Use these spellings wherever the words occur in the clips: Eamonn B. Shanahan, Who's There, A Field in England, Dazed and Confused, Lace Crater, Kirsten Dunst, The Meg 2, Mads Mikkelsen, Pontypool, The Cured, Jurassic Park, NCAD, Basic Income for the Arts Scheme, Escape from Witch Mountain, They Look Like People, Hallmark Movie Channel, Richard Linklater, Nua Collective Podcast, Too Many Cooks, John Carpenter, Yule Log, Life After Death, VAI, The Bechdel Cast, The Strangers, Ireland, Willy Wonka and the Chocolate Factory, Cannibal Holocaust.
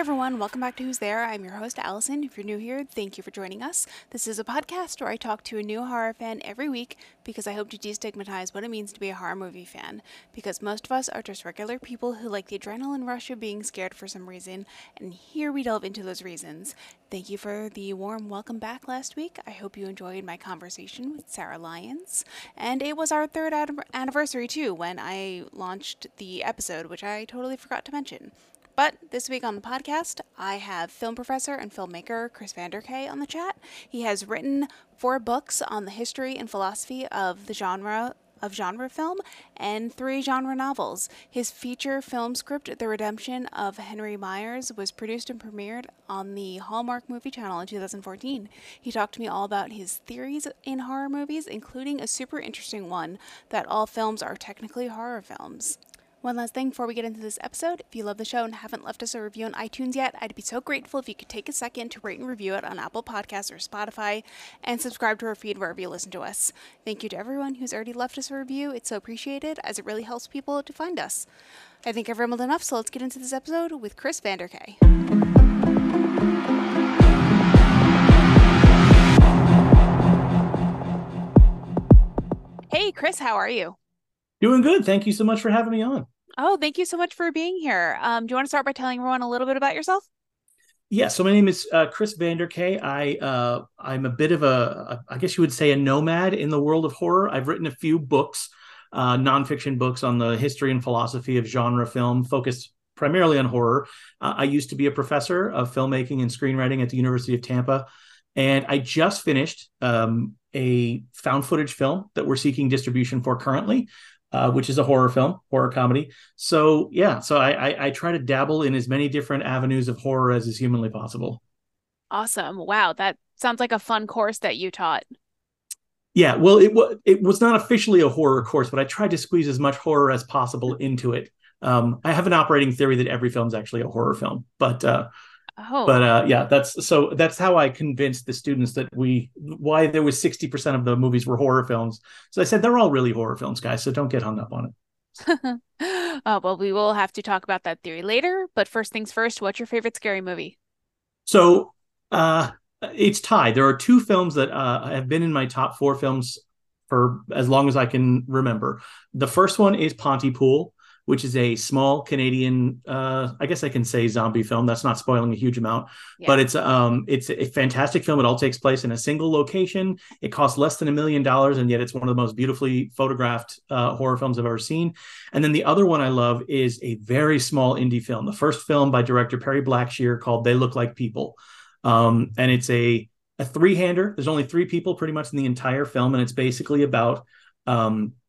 everyone, welcome back to Who's There. I'm your host, Allison. If you're new here, thank you for joining us. This is a podcast where I talk to a new horror fan every week because I hope to destigmatize what it means to be a horror movie fan, because most of us are just regular people who like the adrenaline rush of being scared for some reason, and here we delve into those reasons. Thank you for the warm welcome back last week. I hope you enjoyed my conversation with Sarah Lyons, and it was our third anniversary too when I launched the episode, which I totally forgot to mention. But this week on the podcast, I have film professor and filmmaker Chris Vander Kaay on the chat. He has written 4 books on the history and philosophy of the genre of genre film and 3 genre novels. His feature film script, The Redemption of Henry Myers, was produced and premiered on the Hallmark Movie Channel in 2014. He talked to me all about his theories in horror movies, including a super interesting one that all films are technically horror films. One last thing before we get into this episode, if you love the show and haven't left us a review on iTunes yet, I'd be so grateful if you could take a second to rate and review it on Apple Podcasts or Spotify, and subscribe to our feed wherever you listen to us. Thank you to everyone who's already left us a review. It's so appreciated, as it really helps people to find us. I think I've rambled enough, so let's get into this episode with Chris Vander Kaay. Hey, Chris, how are you? Doing good. Thank you so much for having me on. Oh, thank you so much for being here. Do you want to start by telling everyone a little bit about yourself? Yeah. So my name is Chris Vander Kaay. I'm a bit of I guess you would say, a nomad in the world of horror. I've written a few books, nonfiction books on the history and philosophy of genre film, focused primarily on horror. I used to be a professor of filmmaking and screenwriting at the University of Tampa, and I just finished a found footage film that we're seeking distribution for currently. Which is a horror film, horror comedy. So yeah, so I try to dabble in as many different avenues of horror as is humanly possible. Awesome. Wow. That sounds like a fun course that you taught. Yeah, well, it was not officially a horror course, but I tried to squeeze as much horror as possible into it. I have an operating theory that every film is actually a horror film, That's how I convinced the students that why there was 60% of the movies were horror films. So I said, they're all really horror films, guys, so don't get hung up on it. Well, we will have to talk about that theory later. But first things first, what's your favorite scary movie? So it's tied. There are 2 films that have been in my top 4 films for as long as I can remember. The first one is Pontypool, which is a small Canadian, I guess I can say, zombie film. That's not spoiling a huge amount, yeah. But it's a fantastic film. It all takes place in a single location. It costs less than $1 million, and yet it's one of the most beautifully photographed horror films I've ever seen. And then the other one I love is a very small indie film, the first film by director Perry Blackshear, called They Look Like People. And it's a 3-hander. There's only 3 people pretty much in the entire film, and it's basically about...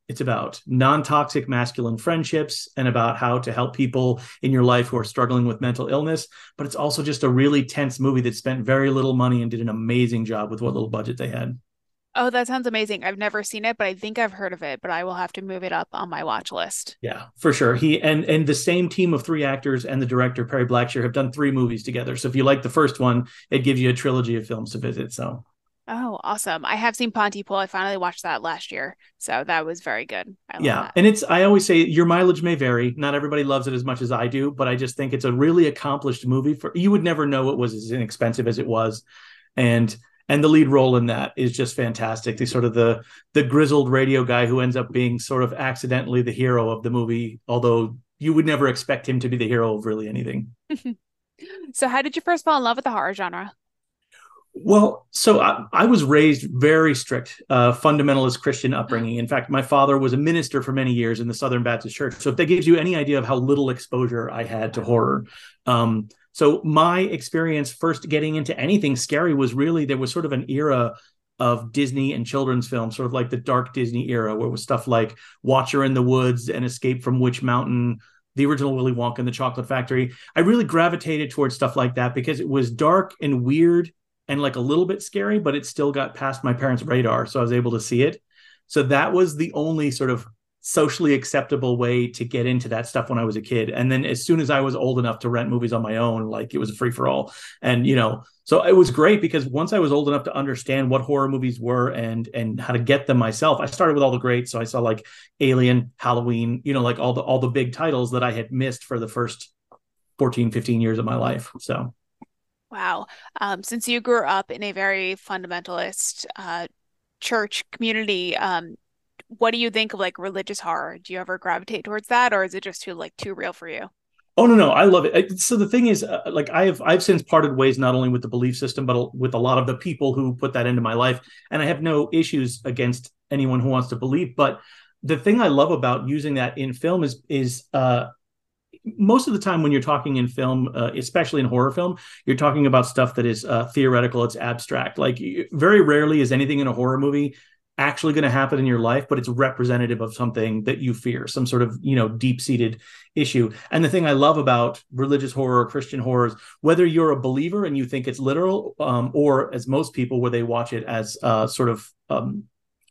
It's about non-toxic masculine friendships and about how to help people in your life who are struggling with mental illness. But it's also just a really tense movie that spent very little money and did an amazing job with what little budget they had. Oh, that sounds amazing. I've never seen it, but I think I've heard of it, but I will have to move it up on my watch list. Yeah, for sure. He and the same team of 3 actors and the director, Perry Blackshear, have done 3 movies together. So if you like the first one, it gives you a trilogy of films to visit. So... Oh, awesome. I have seen Pontypool. I finally watched that last year. So that was very good. I love that. And I always say your mileage may vary. Not everybody loves it as much as I do, but I just think it's a really accomplished movie. You would never know it was as inexpensive as it was. And the lead role in that is just fantastic. He's sort of the grizzled radio guy who ends up being sort of accidentally the hero of the movie, although you would never expect him to be the hero of really anything. So how did you first fall in love with the horror genre? Well, so I was raised very strict, fundamentalist Christian upbringing. In fact, my father was a minister for many years in the Southern Baptist Church. So if that gives you any idea of how little exposure I had to horror. So my experience first getting into anything scary was really, there was sort of an era of Disney and children's films, sort of like the dark Disney era, where it was stuff like Watcher in the Woods and Escape from Witch Mountain, the original Willy Wonka and the Chocolate Factory. I really gravitated towards stuff like that because it was dark and weird and like a little bit scary, but it still got past my parents' radar. So I was able to see it. So that was the only sort of socially acceptable way to get into that stuff when I was a kid. And then as soon as I was old enough to rent movies on my own, like it was a free for all. And, so it was great because once I was old enough to understand what horror movies were and how to get them myself, I started with all the greats. So I saw like Alien, Halloween, like all the big titles that I had missed for the first 14, 15 years of my life. So. Wow. Since you grew up in a very fundamentalist church community, what do you think of like religious horror? Do you ever gravitate towards that, or is it just too real for you? Oh, no. I love it. So the thing is, I've since parted ways, not only with the belief system, but with a lot of the people who put that into my life. And I have no issues against anyone who wants to believe. But the thing I love about using that in film is most of the time when you're talking in film, especially in horror film, you're talking about stuff that is theoretical. It's abstract. Like very rarely is anything in a horror movie actually going to happen in your life, but it's representative of something that you fear, some sort of, deep-seated issue. And the thing I love about religious horror, Christian horrors, whether you're a believer and you think it's literal, or as most people where they watch it as sort of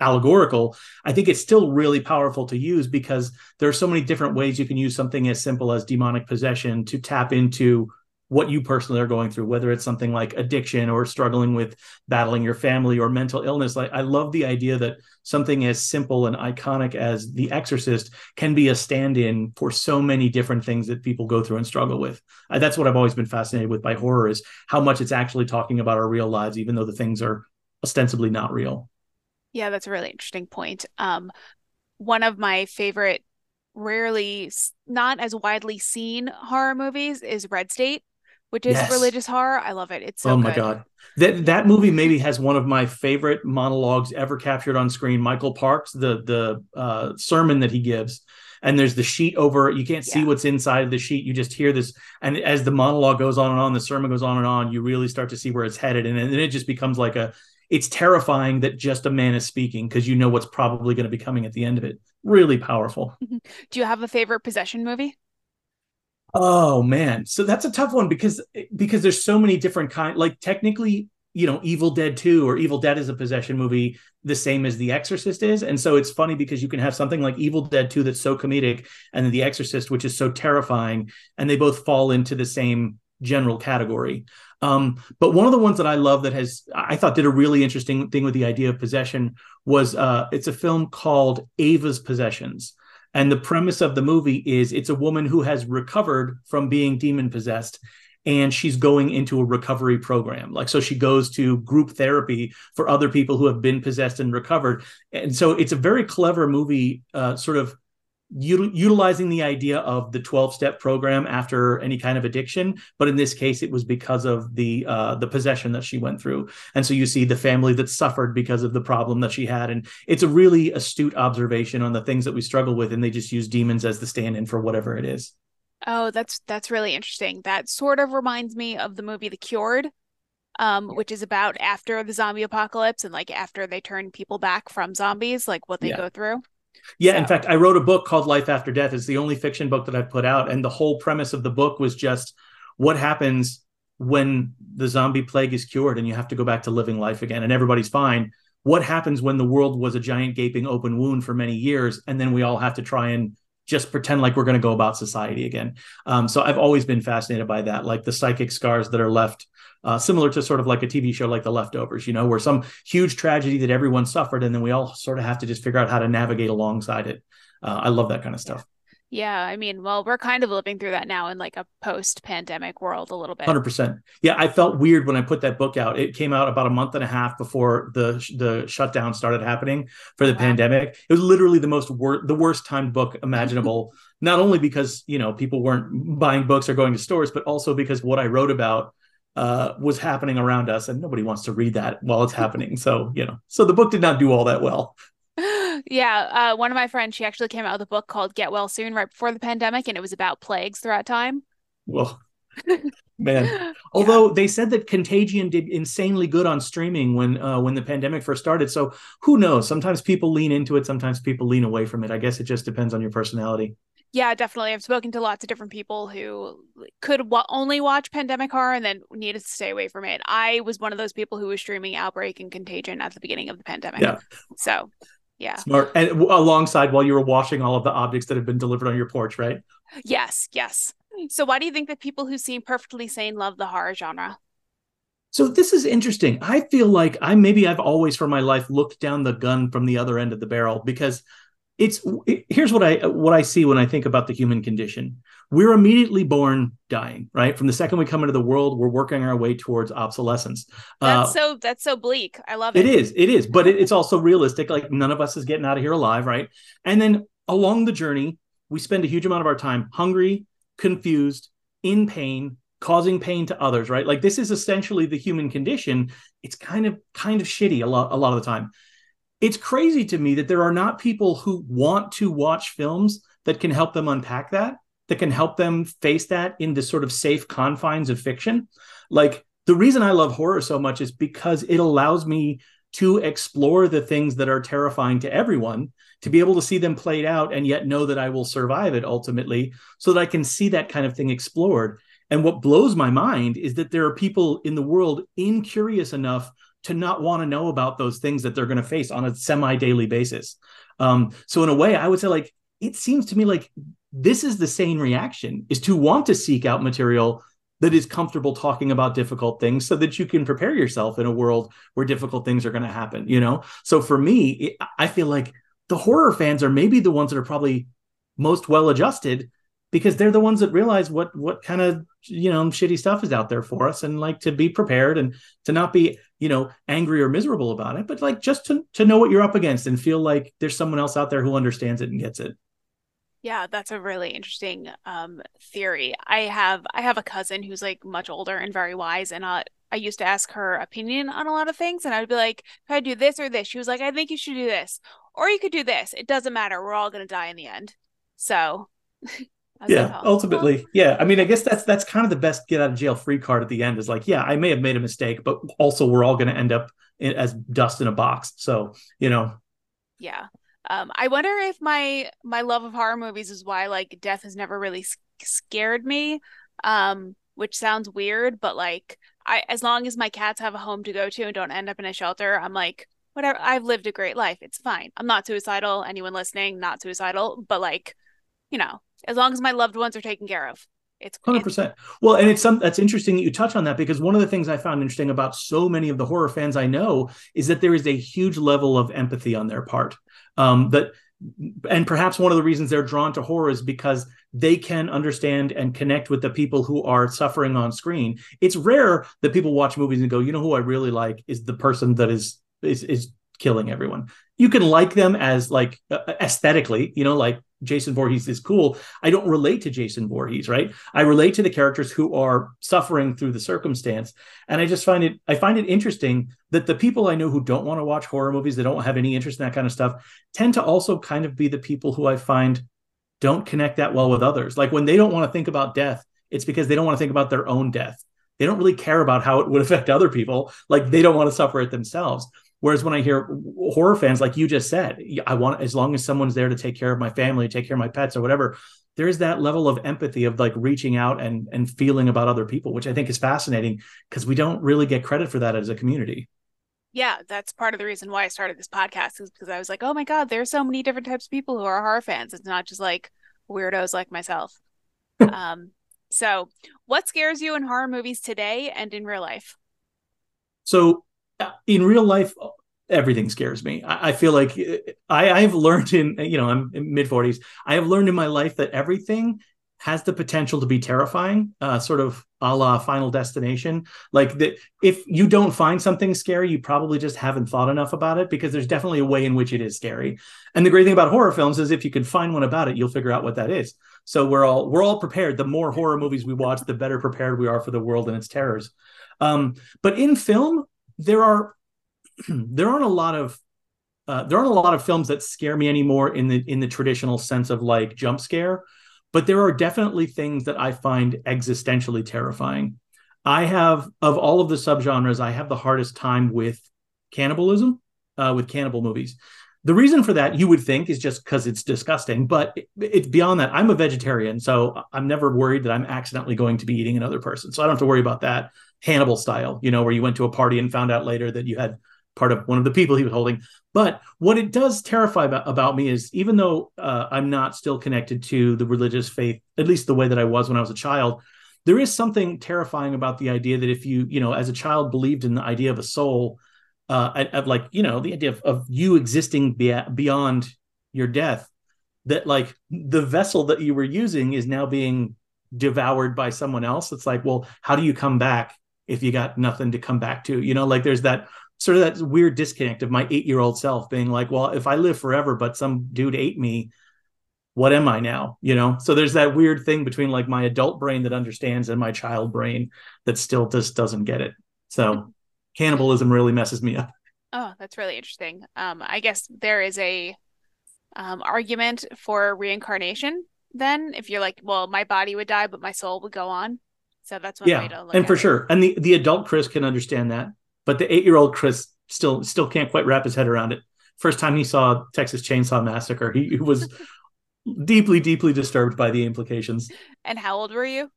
allegorical, I think it's still really powerful to use because there are so many different ways you can use something as simple as demonic possession to tap into what you personally are going through, whether it's something like addiction or struggling with battling your family or mental illness. Like, I love the idea that something as simple and iconic as The Exorcist can be a stand-in for so many different things that people go through and struggle with. That's what I've always been fascinated with by horror, is how much it's actually talking about our real lives, even though the things are ostensibly not real. Yeah, that's a really interesting point. One of my favorite, rarely not as widely seen horror movies is Red State, which is religious horror. I love it. It's so good. Oh my God. That movie maybe has one of my favorite monologues ever captured on screen. Michael Parks, the sermon that he gives, and there's the sheet over, you can't see what's inside of the sheet. You just hear this. And as the monologue goes on and on, the sermon goes on and on, you really start to see where it's headed. And then it just becomes it's terrifying that just a man is speaking, because you know what's probably going to be coming at the end of it. Really powerful. Do you have a favorite possession movie? Oh man, so that's a tough one because there's so many different kinds. Like technically, Evil Dead 2 or Evil Dead is a possession movie, the same as The Exorcist is. And so it's funny because you can have something like Evil Dead 2 that's so comedic, and then The Exorcist, which is so terrifying, and they both fall into the same general category. But one of the ones that I love that I thought did a really interesting thing with the idea of possession was it's a film called Ava's Possessions. And the premise of the movie is it's a woman who has recovered from being demon possessed, and she's going into a recovery program. So she goes to group therapy for other people who have been possessed and recovered. And so it's a very clever movie, sort of utilizing the idea of the 12-step program after any kind of addiction, but in this case it was because of the possession that she went through, and so you see the family that suffered because of the problem that she had. And it's a really astute observation on the things that we struggle with, and they just use demons as the stand-in for whatever it is. Oh, that's really interesting. That sort of reminds me of the movie The Cured, which is about after the zombie apocalypse and after they turn people back from zombies, what they go through. Yeah, so. In fact, I wrote a book called Life After Death. It's the only fiction book that I've put out. And the whole premise of the book was just what happens when the zombie plague is cured and you have to go back to living life again and everybody's fine. What happens when the world was a giant gaping open wound for many years, and then we all have to try and just pretend like we're going to go about society again. So I've always been fascinated by that, the psychic scars that are left, similar to sort of a TV show like The Leftovers, where some huge tragedy that everyone suffered, and then we all sort of have to just figure out how to navigate alongside it. I love that kind of stuff. Yeah, I mean, well, we're kind of living through that now in a post-pandemic world a little bit. 100%. Yeah, I felt weird when I put that book out. It came out about a month and a half before the shutdown started happening for the pandemic. It was literally the worst timed book imaginable, not only because, people weren't buying books or going to stores, but also because what I wrote about was happening around us, and nobody wants to read that while it's happening. So, so the book did not do all that well. Yeah. One of my friends, she actually came out with a book called Get Well Soon right before the pandemic, and it was about plagues throughout time. Well, man. Although they said that Contagion did insanely good on streaming when the pandemic first started. So who knows? Sometimes people lean into it. Sometimes people lean away from it. I guess it just depends on your personality. Yeah, definitely. I've spoken to lots of different people who could only watch pandemic horror and then needed to stay away from it. I was one of those people who was streaming Outbreak and Contagion at the beginning of the pandemic. Yeah. So... yeah. Smart. And alongside while you were washing all of the objects that have been delivered on your porch, right? Yes. So why do you think that people who seem perfectly sane love the horror genre? So this is interesting. I feel like I've always for my life looked down the gun from the other end of the barrel, because Here's what I see when I think about the human condition. We're immediately born dying, right? From the second we come into the world, we're working our way towards obsolescence. That's so bleak. I love it. It is, but it's also realistic. Like, none of us is getting out of here alive, right? And then along the journey, we spend a huge amount of our time hungry, confused, in pain, causing pain to others, right? Like, this is essentially the human condition. It's kind of shitty a lot of the time. It's crazy to me that there are not people who want to watch films that can help them unpack that can help them face that in the sort of safe confines of fiction. Like, the reason I love horror so much is because it allows me to explore the things that are terrifying to everyone, to be able to see them played out and yet know that I will survive it ultimately, so that I can see that kind of thing explored. And what blows my mind is that there are people in the world incurious enough to not want to know about those things that they're going to face on a semi-daily basis. So in a way, I would say, like, it seems to me like this is the sane reaction, is to want to seek out material that is comfortable talking about difficult things so that you can prepare yourself in a world where difficult things are going to happen, you know? So for me, I feel like the horror fans are maybe the ones that are probably most well-adjusted, because they're the ones that realize what kind of, you know, shitty stuff is out there for us, and like to be prepared and to not be, you know, angry or miserable about it, but like just to know what you're up against and feel like there's someone else out there who understands it and gets it. Yeah, that's a really interesting theory. I have a cousin who's like much older and very wise, and I used to ask her opinion on a lot of things, and I'd be like, if I do this or this, she was like, I think you should do this, or you could do this. It doesn't matter. We're all going to die in the end. So... Yeah, ultimately. Yeah. I mean, I guess that's kind of the best get out of jail free card at the end, is like, yeah, I may have made a mistake, but also we're all going to end up as dust in a box. So, you know. Yeah. I wonder if my love of horror movies is why, like, death has never really scared me, which sounds weird, but like, as long as my cats have a home to go to and don't end up in a shelter, I'm like, whatever, I've lived a great life. It's fine. I'm not suicidal. Anyone listening, not suicidal, but like, you know. As long as my loved ones are taken care of, it's 100%. Well, and it's that's interesting that you touch on that, because one of the things I found interesting about so many of the horror fans I know is that there is a huge level of empathy on their part. And perhaps one of the reasons they're drawn to horror is because they can understand and connect with the people who are suffering on screen. It's rare that people watch movies and go, you know who I really like is the person that is killing everyone. You can like them as like aesthetically, you know, like, Jason Voorhees is cool. I don't relate to Jason Voorhees, right? I relate to the characters who are suffering through the circumstance. And I just find it interesting that the people I know who don't want to watch horror movies, they don't have any interest in that kind of stuff, tend to also kind of be the people who I find don't connect that well with others. Like, when they don't want to think about death, it's because they don't want to think about their own death. They don't really care about how it would affect other people. Like, they don't want to suffer it themselves. Whereas when I hear horror fans, like you just said, I want, as long as someone's there to take care of my family, take care of my pets or whatever, there is that level of empathy of like reaching out and feeling about other people, which I think is fascinating, because we don't really get credit for that as a community. Yeah, that's part of the reason why I started this podcast, is because I was like, oh my God, there's so many different types of people who are horror fans. It's not just like weirdos like myself. So what scares you in horror movies today and in real life? So in real life, everything scares me. I feel like I've learned I'm in mid-40s. I have learned in my life that everything has the potential to be terrifying, sort of a la Final Destination. Like, if you don't find something scary, you probably just haven't thought enough about it, because there's definitely a way in which it is scary. And the great thing about horror films is if you can find one about it, you'll figure out what that is. So we're all prepared. The more horror movies we watch, the better prepared we are for the world and its terrors. But in film, there aren't a lot of films that scare me anymore in the traditional sense of like jump scare, but there are definitely things that I find existentially terrifying. I have, of all of the subgenres, I have the hardest time with cannibalism, with cannibal movies. The reason for that, you would think, is just because it's disgusting, but it's beyond that. I'm a vegetarian, so I'm never worried that I'm accidentally going to be eating another person. So I don't have to worry about that Hannibal style, you know, where you went to a party and found out later that you had part of one of the people he was holding. But what it does terrify about me is, even though I'm not still connected to the religious faith, at least the way that I was when I was a child, there is something terrifying about the idea that if you, you know, as a child believed in the idea of a soul, the idea of you existing beyond your death, that like the vessel that you were using is now being devoured by someone else. It's like, well, how do you come back if you got nothing to come back to? You know, like there's that sort of that weird disconnect of my 8-year-old self being like, well, if I live forever, but some dude ate me, what am I now? You know? So there's that weird thing between like my adult brain that understands and my child brain that still just doesn't get it. So cannibalism really messes me up. Oh, that's really interesting. I guess there is a argument for reincarnation then, if you're like, well, my body would die, but my soul would go on. So that's one way to look at it. And for sure. And the adult Chris can understand that, but the 8-year-old Chris still can't quite wrap his head around it. First time he saw Texas Chainsaw Massacre, he was deeply, deeply disturbed by the implications. And how old were you?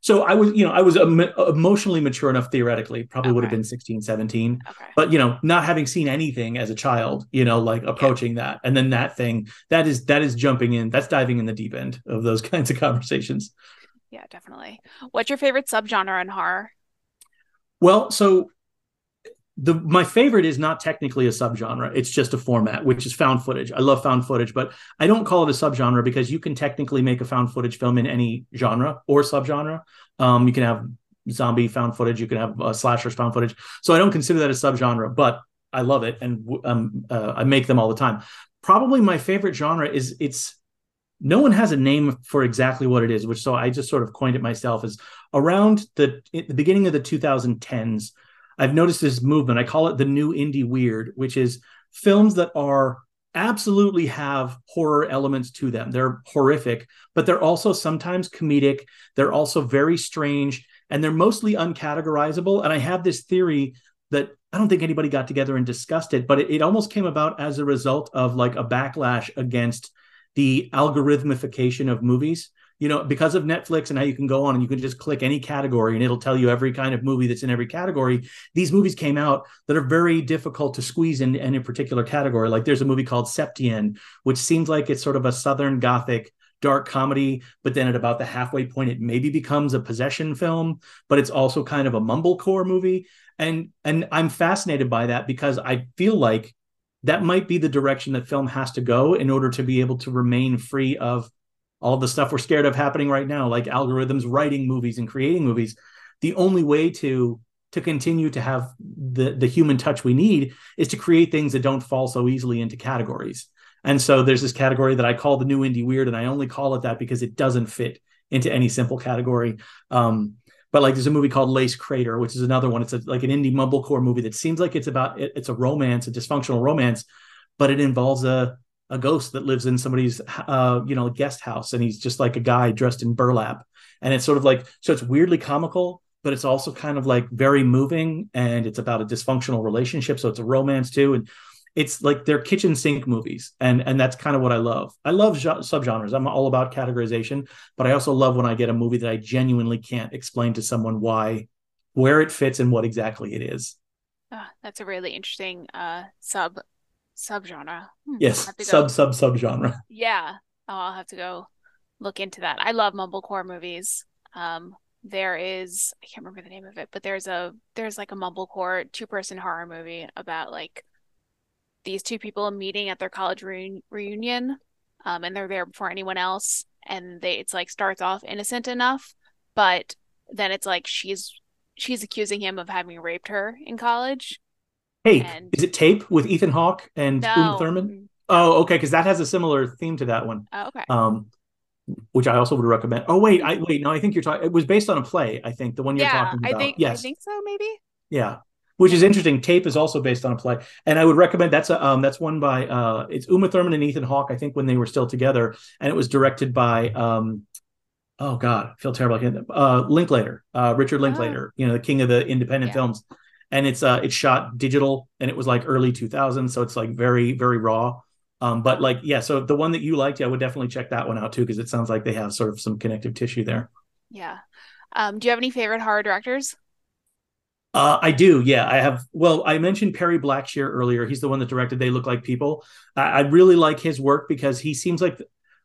So I was emotionally mature enough, theoretically, probably would have been 16, 17, but, you know, not having seen anything as a child, you know, like approaching that. And then that thing that is jumping in, that's diving in the deep end of those kinds of conversations. Yeah, definitely. What's your favorite subgenre in horror? Well, so my favorite is not technically a subgenre. It's just a format, which is found footage. I love found footage, but I don't call it a subgenre because you can technically make a found footage film in any genre or subgenre. You can have zombie found footage. You can have slashers found footage. So I don't consider that a subgenre, but I love it. And I make them all the time. Probably my favorite genre is no one has a name for exactly what it is, so I just sort of coined it myself. Is around the beginning of the 2010s. I've noticed this movement. I call it the new indie weird, which is films that are absolutely have horror elements to them. They're horrific, but they're also sometimes comedic. They're also very strange, and they're mostly uncategorizable. And I have this theory that I don't think anybody got together and discussed it, but it almost came about as a result of like a backlash against the algorithmification of movies. You know, because of Netflix and how you can go on and you can just click any category and it'll tell you every kind of movie that's in every category. These movies came out that are very difficult to squeeze in any particular category. Like there's a movie called Septien, which seems like it's sort of a Southern Gothic dark comedy, but then at about the halfway point, it maybe becomes a possession film, but it's also kind of a mumblecore movie. And I'm fascinated by that because I feel like that might be the direction that film has to go in order to be able to remain free of all the stuff we're scared of happening right now, like algorithms writing movies and creating movies. The only way to continue to have the human touch we need is to create things that don't fall so easily into categories. And so there's this category that I call the new indie weird, and I only call it that because it doesn't fit into any simple category. But like there's a movie called Lace Crater, which is another one. It's like an indie mumblecore movie that seems like it's a romance, a dysfunctional romance, but it involves a ghost that lives in somebody's, guest house. And he's just like a guy dressed in burlap. And it's sort of like, so it's weirdly comical, but it's also kind of like very moving, and it's about a dysfunctional relationship. So it's a romance too. And it's like they're kitchen sink movies. And that's kind of what I love. I love subgenres. I'm all about categorization, but I also love when I get a movie that I genuinely can't explain to someone where it fits and what exactly it is. Oh, that's a really interesting subgenre. Yes, subgenre. Yeah. Oh, I'll have to go look into that. I love mumblecore movies. There is, I can't remember the name of it, but there's like a mumblecore 2-person horror movie about like these 2 people meeting at their college reunion, and they're there before anyone else, and it's like starts off innocent enough, but then it's like she's accusing him of having raped her in college. Tape. Is it Tape with Ethan Hawke and Uma Thurman? Oh, okay, because that has a similar theme to that one. Oh, okay. Which I also would recommend. Oh, wait. No, I think you're talking. It was based on a play. I think the one you're talking about. I think so. Maybe. Yeah, which is interesting. Tape is also based on a play, and I would recommend that's one by it's Uma Thurman and Ethan Hawke. I think when they were still together, and it was directed by oh God, I feel terrible. I can't. Linklater, Richard Linklater. You know, the king of the independent films. And it's shot digital, and it was like early 2000s. So it's like very, very raw. But like, yeah, so the one that you liked, I would definitely check that one out too, because it sounds like they have sort of some connective tissue there. Yeah. Do you have any favorite horror directors? I do. Yeah, I have. Well, I mentioned Perry Blackshear earlier. He's the one that directed They Look Like People. I really like his work because he seems like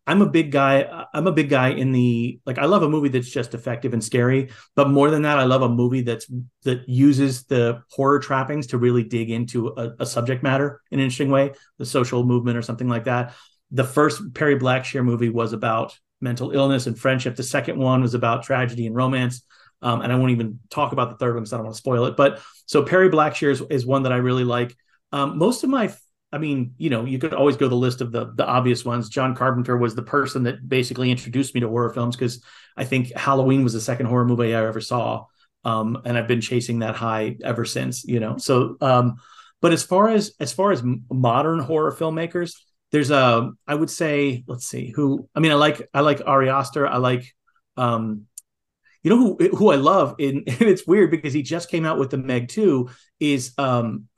I'm a big guy in the, like, I love a movie that's just effective and scary, but more than that, I love a movie that uses the horror trappings to really dig into a subject matter in an interesting way, the social movement or something like that. The first Perry Blackshear movie was about mental illness and friendship. The second one was about tragedy and romance. And I won't even talk about the third one, so I don't want to spoil it. But so Perry Blackshear is one that I really like. Most of my, I mean, you know, you could always go the list of the obvious ones. John Carpenter was the person that basically introduced me to horror films, because I think Halloween was the second horror movie I ever saw. And I've been chasing that high ever since, you know. So, but as far as modern horror filmmakers, there's a, I would say, let's see who, I mean, I like Ari Aster. I like, you know, who I love, and it's weird because he just came out with the Meg 2 is,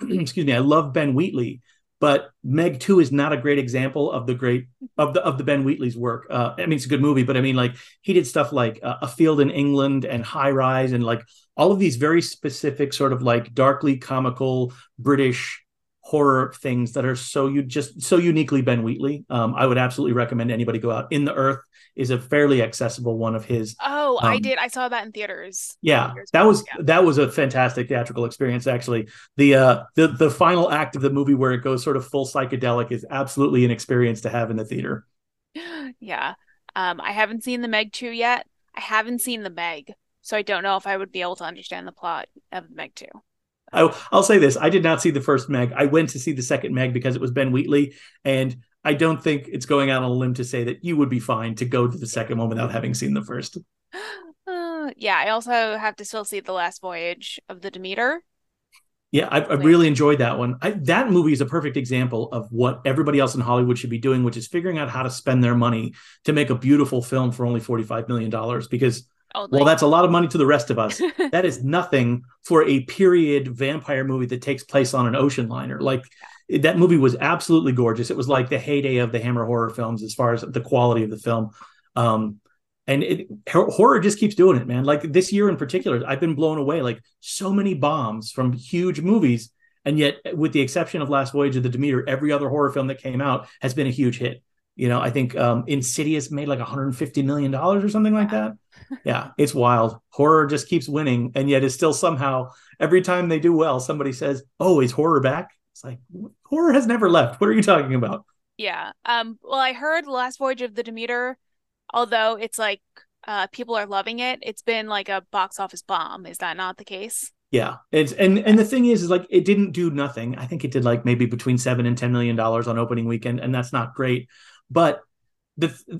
excuse me, I love Ben Wheatley, but Meg 2 is not a great example of the great of the Ben Wheatley's work. I mean, it's a good movie, but I mean, like, he did stuff like A Field in England and High Rise and like all of these very specific sort of like darkly comical British horror things that are so uniquely Ben Wheatley. I would absolutely recommend anybody go out. In the Earth is a fairly accessible one of his. Oh, I saw that in theaters. Yeah, that was a fantastic theatrical experience. Actually, the final act of the movie where it goes sort of full psychedelic is absolutely an experience to have in the theater. Yeah, I haven't seen the Meg 2 yet. I haven't seen the Meg, so I don't know if I would be able to understand the plot of the Meg 2. I'll say this. I did not see the first Meg. I went to see the second Meg because it was Ben Wheatley. And I don't think it's going out on a limb to say that you would be fine to go to the second one without having seen the first. Yeah, I also have to still see The Last Voyage of the Demeter. Yeah, I really enjoyed that one. That movie is a perfect example of what everybody else in Hollywood should be doing, which is figuring out how to spend their money to make a beautiful film for only $45 million. Because... well, that's a lot of money to the rest of us. That is nothing for a period vampire movie that takes place on an ocean liner. Like, that movie was absolutely gorgeous. It was like the heyday of the Hammer horror films as far as the quality of the film. Horror just keeps doing it, man. Like, this year in particular, I've been blown away. Like, so many bombs from huge movies. And yet, with the exception of Last Voyage of the Demeter, every other horror film that came out has been a huge hit. You know, I think Insidious made like $150 million or something like that. Yeah, it's wild. Horror just keeps winning. And yet it's still somehow, every time they do well, somebody says, oh, is horror back? It's like, horror has never left. What are you talking about? Yeah. Well, I heard The Last Voyage of the Demeter, although it's like people are loving it, it's been like a box office bomb. Is that not the case? Yeah. And the thing is like, it didn't do nothing. I think it did like maybe between $7 and $10 million on opening weekend. And that's not great. But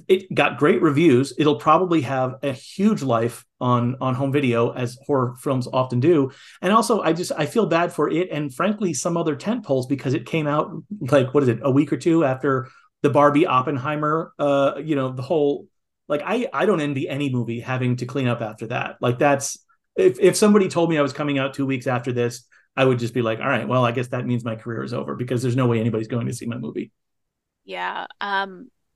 it got great reviews. It'll probably have a huge life on home video, as horror films often do. And also, I feel bad for it, and frankly, some other tentpoles, because it came out like, what is it, a week or two after the Barbie, Oppenheimer, you know, the whole, like, I don't envy any movie having to clean up after that. Like, that's, if somebody told me I was coming out 2 weeks after this, I would just be like, all right, well, I guess that means my career is over, because there's no way anybody's going to see my movie. Yeah.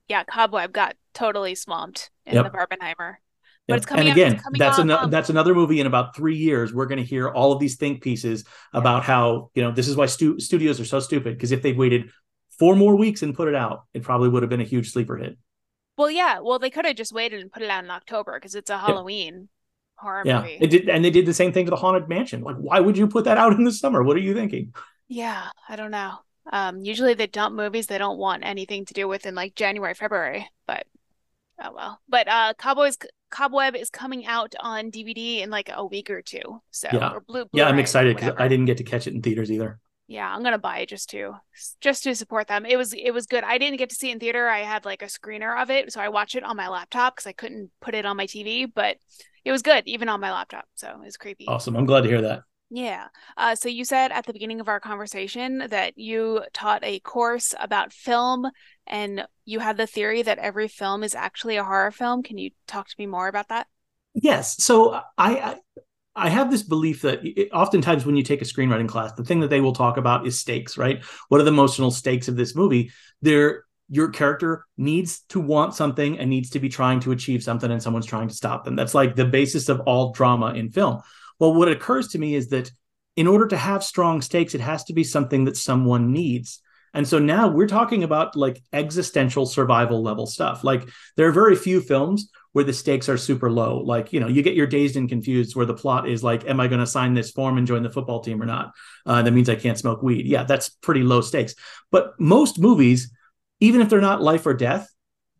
Yeah. Cobweb got totally swamped in the Barbenheimer. But yep. It's coming. And again, that's another movie in about 3 years. We're going to hear all of these think pieces about how, you know, this is why studios are so stupid, because if they'd waited 4 more weeks and put it out, it probably would have been a huge sleeper hit. Well, yeah. Well, they could have just waited and put it out in October, because it's a Halloween horror movie. And they did the same thing to The Haunted Mansion. Like, why would you put that out in the summer? What are you thinking? Yeah, I don't know. Usually they dump movies they don't want anything to do with in like January, February, but oh well. But Cobweb is coming out on DVD in like a week or two. So Blu-ray, I'm excited because I didn't get to catch it in theaters either. Yeah, I'm gonna buy it just to support them. It was good. I didn't get to see it in theater. I had like a screener of it, so I watched it on my laptop because I couldn't put it on my TV. But it was good, even on my laptop. So it was creepy. Awesome. I'm glad to hear that. Yeah. So you said at the beginning of our conversation that you taught a course about film, and you had the theory that every film is actually a horror film. Can you talk to me more about that? Yes. So I have this belief that oftentimes when you take a screenwriting class, the thing that they will talk about is stakes, right? What are the emotional stakes of this movie? Your character needs to want something and needs to be trying to achieve something, and someone's trying to stop them. That's like the basis of all drama in film. Well, what occurs to me is that in order to have strong stakes, it has to be something that someone needs. And so now we're talking about like existential survival level stuff. Like there are very few films where the stakes are super low. Like, you know, you get your Dazed and Confused where the plot is like, am I going to sign this form and join the football team or not? That means I can't smoke weed. Yeah, that's pretty low stakes. But most movies, even if they're not life or death,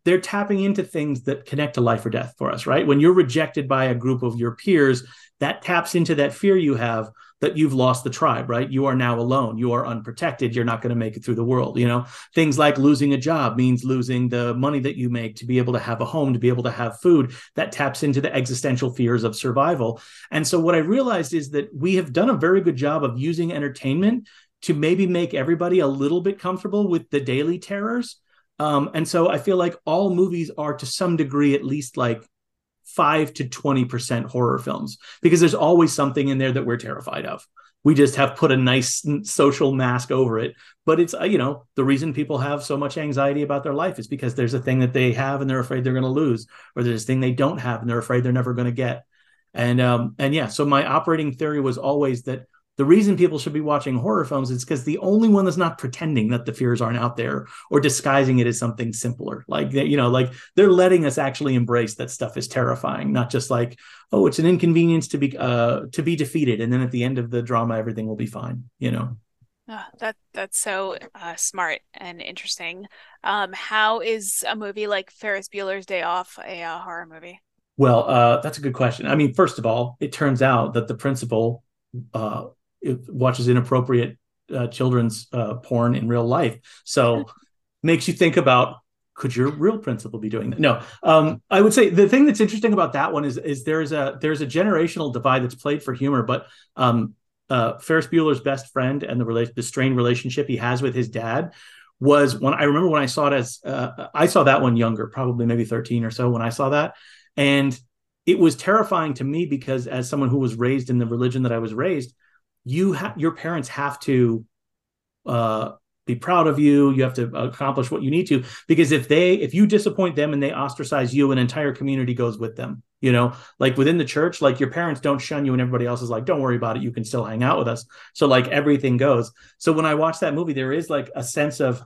they're tapping into things that connect to life or death for us, right? When you're rejected by a group of your peers, that taps into that fear you have that you've lost the tribe, right? You are now alone. You are unprotected. You're not going to make it through the world. You know, things like losing a job means losing the money that you make to be able to have a home, to be able to have food. That taps into the existential fears of survival. And so what I realized is that we have done a very good job of using entertainment to maybe make everybody a little bit comfortable with the daily terrors. And so I feel like all movies are to some degree, at least like 5 to 20% horror films, because there's always something in there that we're terrified of. We just have put a nice social mask over it. But it's, you know, the reason people have so much anxiety about their life is because there's a thing that they have and they're afraid they're going to lose, or there's a thing they don't have and they're afraid they're never going to get. And yeah, so my operating theory was always that the reason people should be watching horror films is because the only one that's not pretending that the fears aren't out there or disguising it as something simpler. Like, you know, like they're letting us actually embrace that stuff is terrifying, not just like, oh, it's an inconvenience to be defeated. And then at the end of the drama, everything will be fine, you know. That's so smart and interesting. How is a movie like Ferris Bueller's Day Off a horror movie? Well, that's a good question. I mean, first of all, it turns out that the principal it watches inappropriate children's porn in real life. So makes you think about, could your real principal be doing that? No, I would say the thing that's interesting about that one is there's a generational divide that's played for humor, but Ferris Bueller's best friend and the strained relationship he has with his dad was one. I remember when I saw it as I saw that one younger, probably maybe 13 or so when I saw that. And it was terrifying to me because as someone who was raised in the religion that I was raised, your parents have to be proud of you. You have to accomplish what you need to, because if you disappoint them and they ostracize you, an entire community goes with them. You know, like within the church, like your parents don't shun you and everybody else is like, don't worry about it. You can still hang out with us. So like everything goes. So when I watch that movie, there is like a sense of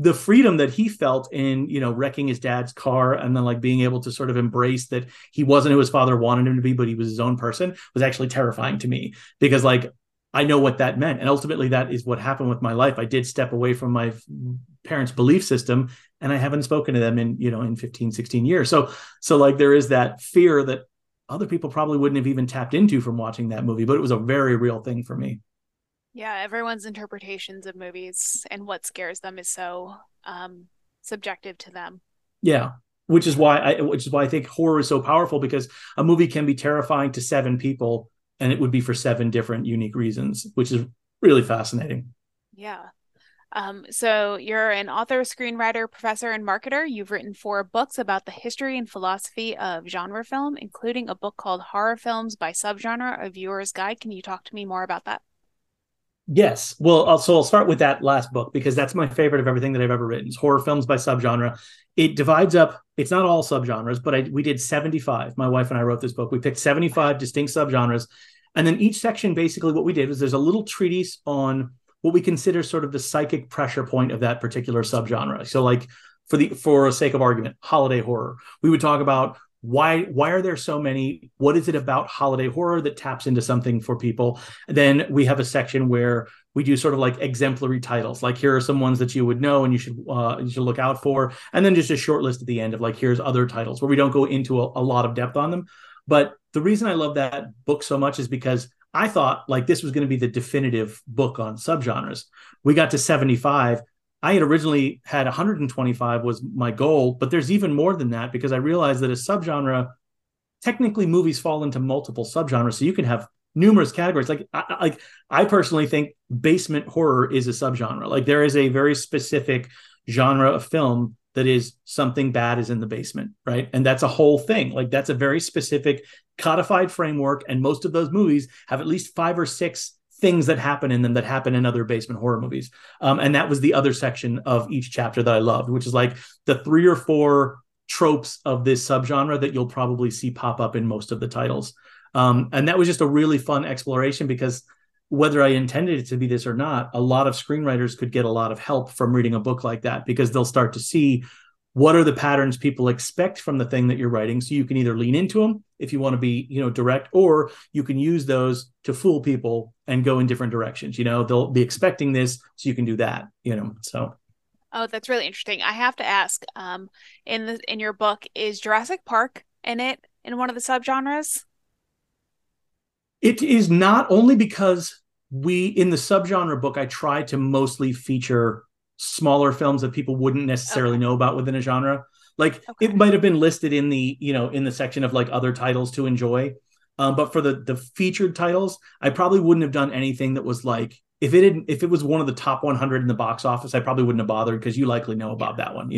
the freedom that he felt in, you know, wrecking his dad's car and then like being able to sort of embrace that he wasn't who his father wanted him to be, but he was his own person, was actually terrifying to me because like, I know what that meant. And ultimately, that is what happened with my life. I did step away from my parents' belief system, and I haven't spoken to them in, you know, in 15, 16 years. So like there is that fear that other people probably wouldn't have even tapped into from watching that movie, but it was a very real thing for me. Yeah, everyone's interpretations of movies and what scares them is so subjective to them. Yeah. Which is why I think horror is so powerful, because a movie can be terrifying to 7 people, and it would be for 7 different unique reasons, which is really fascinating. Yeah. So you're an author, screenwriter, professor, and marketer. You've written 4 books about the history and philosophy of genre film, including a book called Horror Films by Subgenre, A Viewer's Guide. Can you talk to me more about that? Yes. Well, so I'll start with that last book, because that's my favorite of everything that I've ever written. It's Horror Films by Subgenre. It divides up, it's not all subgenres, but we did 75. My wife and I wrote this book. We picked 75 distinct subgenres. And then each section, basically what we did was there's a little treatise on what we consider sort of the psychic pressure point of that particular subgenre. So like for sake of argument, holiday horror, we would talk about why are there so many? What is it about holiday horror that taps into something for people? Then we have a section where we do sort of like exemplary titles, like here are some ones that you would know and you should look out for. And then just a short list at the end of like, here's other titles, where we don't go into a lot of depth on them. But the reason I love that book so much is because I thought like this was going to be the definitive book on subgenres. We got to 75. I had originally had 125 was my goal, but there's even more than that, because I realized that a subgenre, technically movies fall into multiple subgenres. So you can have numerous categories. Like I personally think basement horror is a subgenre. Like there is a very specific genre of film that is something bad is in the basement, right? And that's a whole thing. Like that's a very specific codified framework. And most of those movies have at least 5 or 6 things that happen in them that happen in other basement horror movies. And that was the other section of each chapter that I loved, which is like the 3 or 4 tropes of this subgenre that you'll probably see pop up in most of the titles. And that was just a really fun exploration, because whether I intended it to be this or not, a lot of screenwriters could get a lot of help from reading a book like that, because they'll start to see what are the patterns people expect from the thing that you're writing. So you can either lean into them if you want to be, direct, or you can use those to fool people and go in different directions. They'll be expecting this, so you can do that, so. Oh, that's really interesting. I have to ask, in your book, is Jurassic Park in it, in one of the subgenres? It is not, only because in the subgenre book, I try to mostly feature smaller films that people wouldn't necessarily know about within a genre. It might have been listed in the, in the section of other titles to enjoy. But for the featured titles, I probably wouldn't have done anything that was if it was one of the top 100 in the box office, I probably wouldn't have bothered, because you likely know about that one,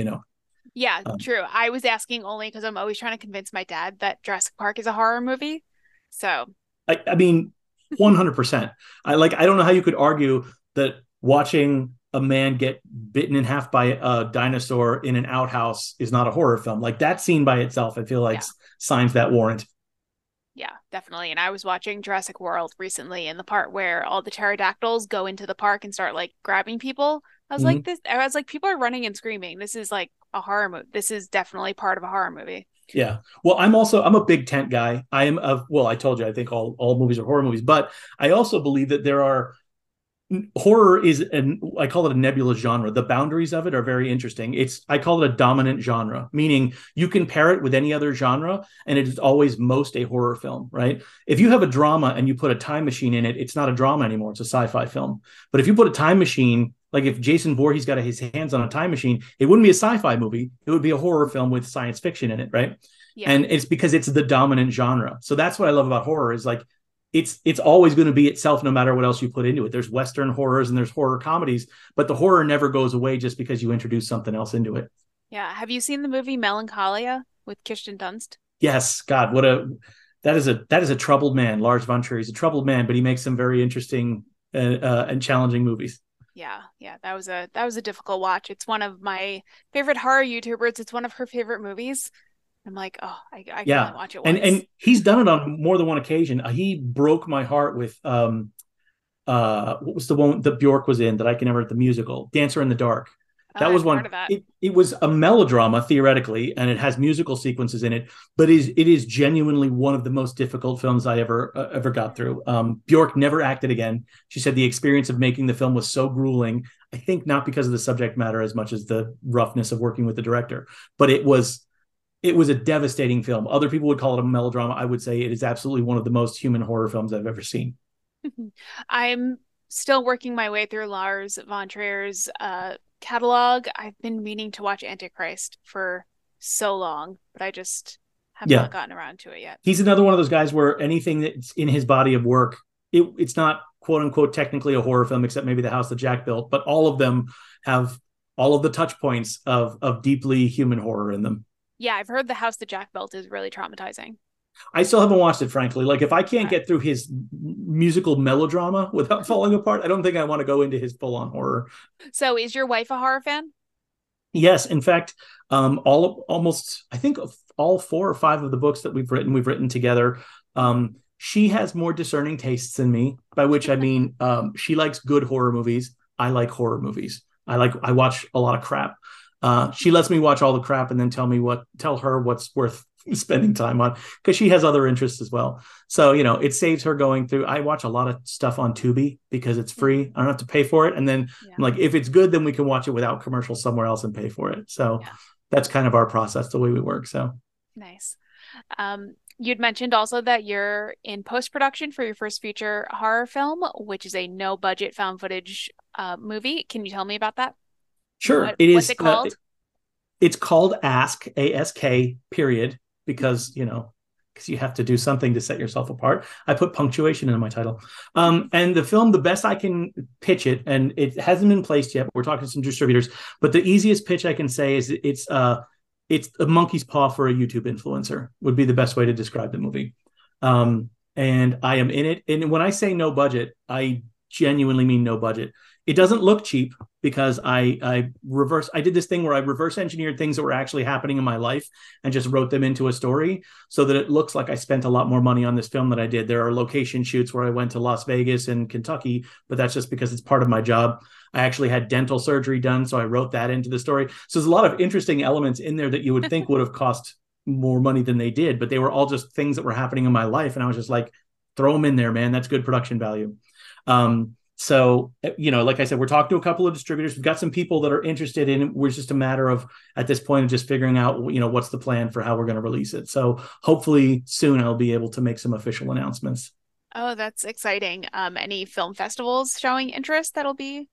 Yeah, true. I was asking only because I'm always trying to convince my dad that Jurassic Park is a horror movie. So I mean, 100%. I don't know how you could argue that watching a man get bitten in half by a dinosaur in an outhouse is not a horror film. That scene by itself, I feel like signs that warrant. Yeah, definitely. And I was watching Jurassic World recently, and the part where all the pterodactyls go into the park and start grabbing people, I was like, this, I was like, people are running and screaming. This is a horror movie. This is definitely part of a horror movie. Yeah. Well, I'm a big tent guy. I told you, I think all movies are horror movies, but I also believe that horror is I call it a nebulous genre. The boundaries of it are very interesting. I call it a dominant genre, meaning you can pair it with any other genre, and it is always most a horror film, right? If you have a drama and you put a time machine in it, it's not a drama anymore. It's a sci-fi film. But if you put a time machine, if Jason Voorhees got his hands on a time machine, it wouldn't be a sci-fi movie. It would be a horror film with science fiction in it, right? Yeah. And it's because it's the dominant genre. So that's what I love about horror is it's always going to be itself, no matter what else you put into it. There's Western horrors and there's horror comedies, but the horror never goes away just because you introduce something else into it. Yeah. Have you seen the movie Melancholia with Kirsten Dunst? Yes. God, that is a troubled man. Lars von Trier is a troubled man, but he makes some very interesting and challenging movies. Yeah. Yeah. That was a difficult watch. It's one of my favorite horror YouTubers. It's one of her favorite movies. I'm like, oh, I can't watch it once. And he's done it on more than one occasion. He broke my heart with what was the one that Bjork was in that I can remember, the musical, Dancer in the Dark. That was one. It was a melodrama, theoretically, and it has musical sequences in it, but it is genuinely one of the most difficult films I ever got through. Bjork never acted again. She said the experience of making the film was so grueling, I think not because of the subject matter as much as the roughness of working with the director, but it was a devastating film. Other people would call it a melodrama. I would say it is absolutely one of the most human horror films I've ever seen. I'm still working my way through Lars von Trier's catalog. I've been meaning to watch Antichrist for so long, but I just have not gotten around to it yet. He's another one of those guys where anything that's in his body of work, it's not quote unquote technically a horror film, except maybe The House That Jack Built, but all of them have all of the touch points of deeply human horror in them. Yeah, I've heard The House That Jack Built is really traumatizing. I still haven't watched it, frankly. If I can't get through his musical melodrama without falling apart, I don't think I want to go into his full-on horror. So is your wife a horror fan? Yes. In fact, all 4 or 5 of the books that we've written together. She has more discerning tastes than me, by which I mean she likes good horror movies. I like horror movies. I watch a lot of crap. She lets me watch all the crap and then tell her what's worth spending time on, because she has other interests as well. So, it saves her going through. I watch a lot of stuff on Tubi because it's free. I don't have to pay for it. And then I'm like, if it's good, then we can watch it without commercials somewhere else and pay for it. So that's kind of our process, the way we work. So nice. You'd mentioned also that you're in post-production for your first feature horror film, which is a no budget found footage movie. Can you tell me about that? Sure. What's it called? It's called Ask, ASK, period, because you have to do something to set yourself apart. I put punctuation in my title. And the film, the best I can pitch it, and it hasn't been placed yet, but we're talking to some distributors, but the easiest pitch I can say is it's a monkey's paw for a YouTube influencer, would be the best way to describe the movie. And I am in it. And when I say no budget, I genuinely mean no budget. It doesn't look cheap because I did this thing where I reverse engineered things that were actually happening in my life and just wrote them into a story so that it looks like I spent a lot more money on this film than I did. There are location shoots where I went to Las Vegas and Kentucky, but that's just because it's part of my job. I actually had dental surgery done, so I wrote that into the story. So there's a lot of interesting elements in there that you would think would have cost more money than they did, but they were all just things that were happening in my life. And I was just like, throw them in there, man. That's good production value. So, you know, like I said, we're talking to a couple of distributors. We've got some people that are interested in it. We're just a matter of, at this point, just figuring out, you know, what's the plan for how we're going to release it. So hopefully soon I'll be able to make some official announcements. Oh, that's exciting. Any film festivals showing interest that'll be?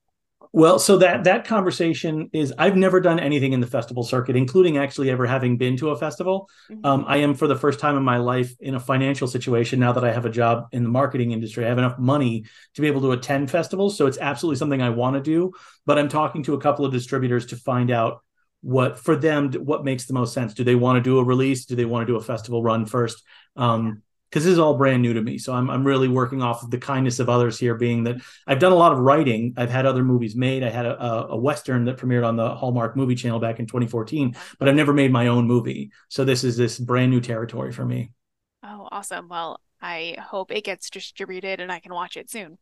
Well, so that conversation is, I've never done anything in the festival circuit, including actually ever having been to a festival. Mm-hmm. I am, for the first time in my life, in a financial situation now that I have a job in the marketing industry. I have enough money to be able to attend festivals. So it's absolutely something I want to do. But I'm talking to a couple of distributors to find out what, for them, what makes the most sense. Do they want to do a release? Do they want to do a festival run first? Because this is all brand new to me. So I'm really working off of the kindness of others here, being that I've done a lot of writing. I've had other movies made. I had a Western that premiered on the Hallmark Movie Channel back in 2014, but I've never made my own movie. So this is this brand new territory for me. Oh, awesome. Well, I hope it gets distributed and I can watch it soon.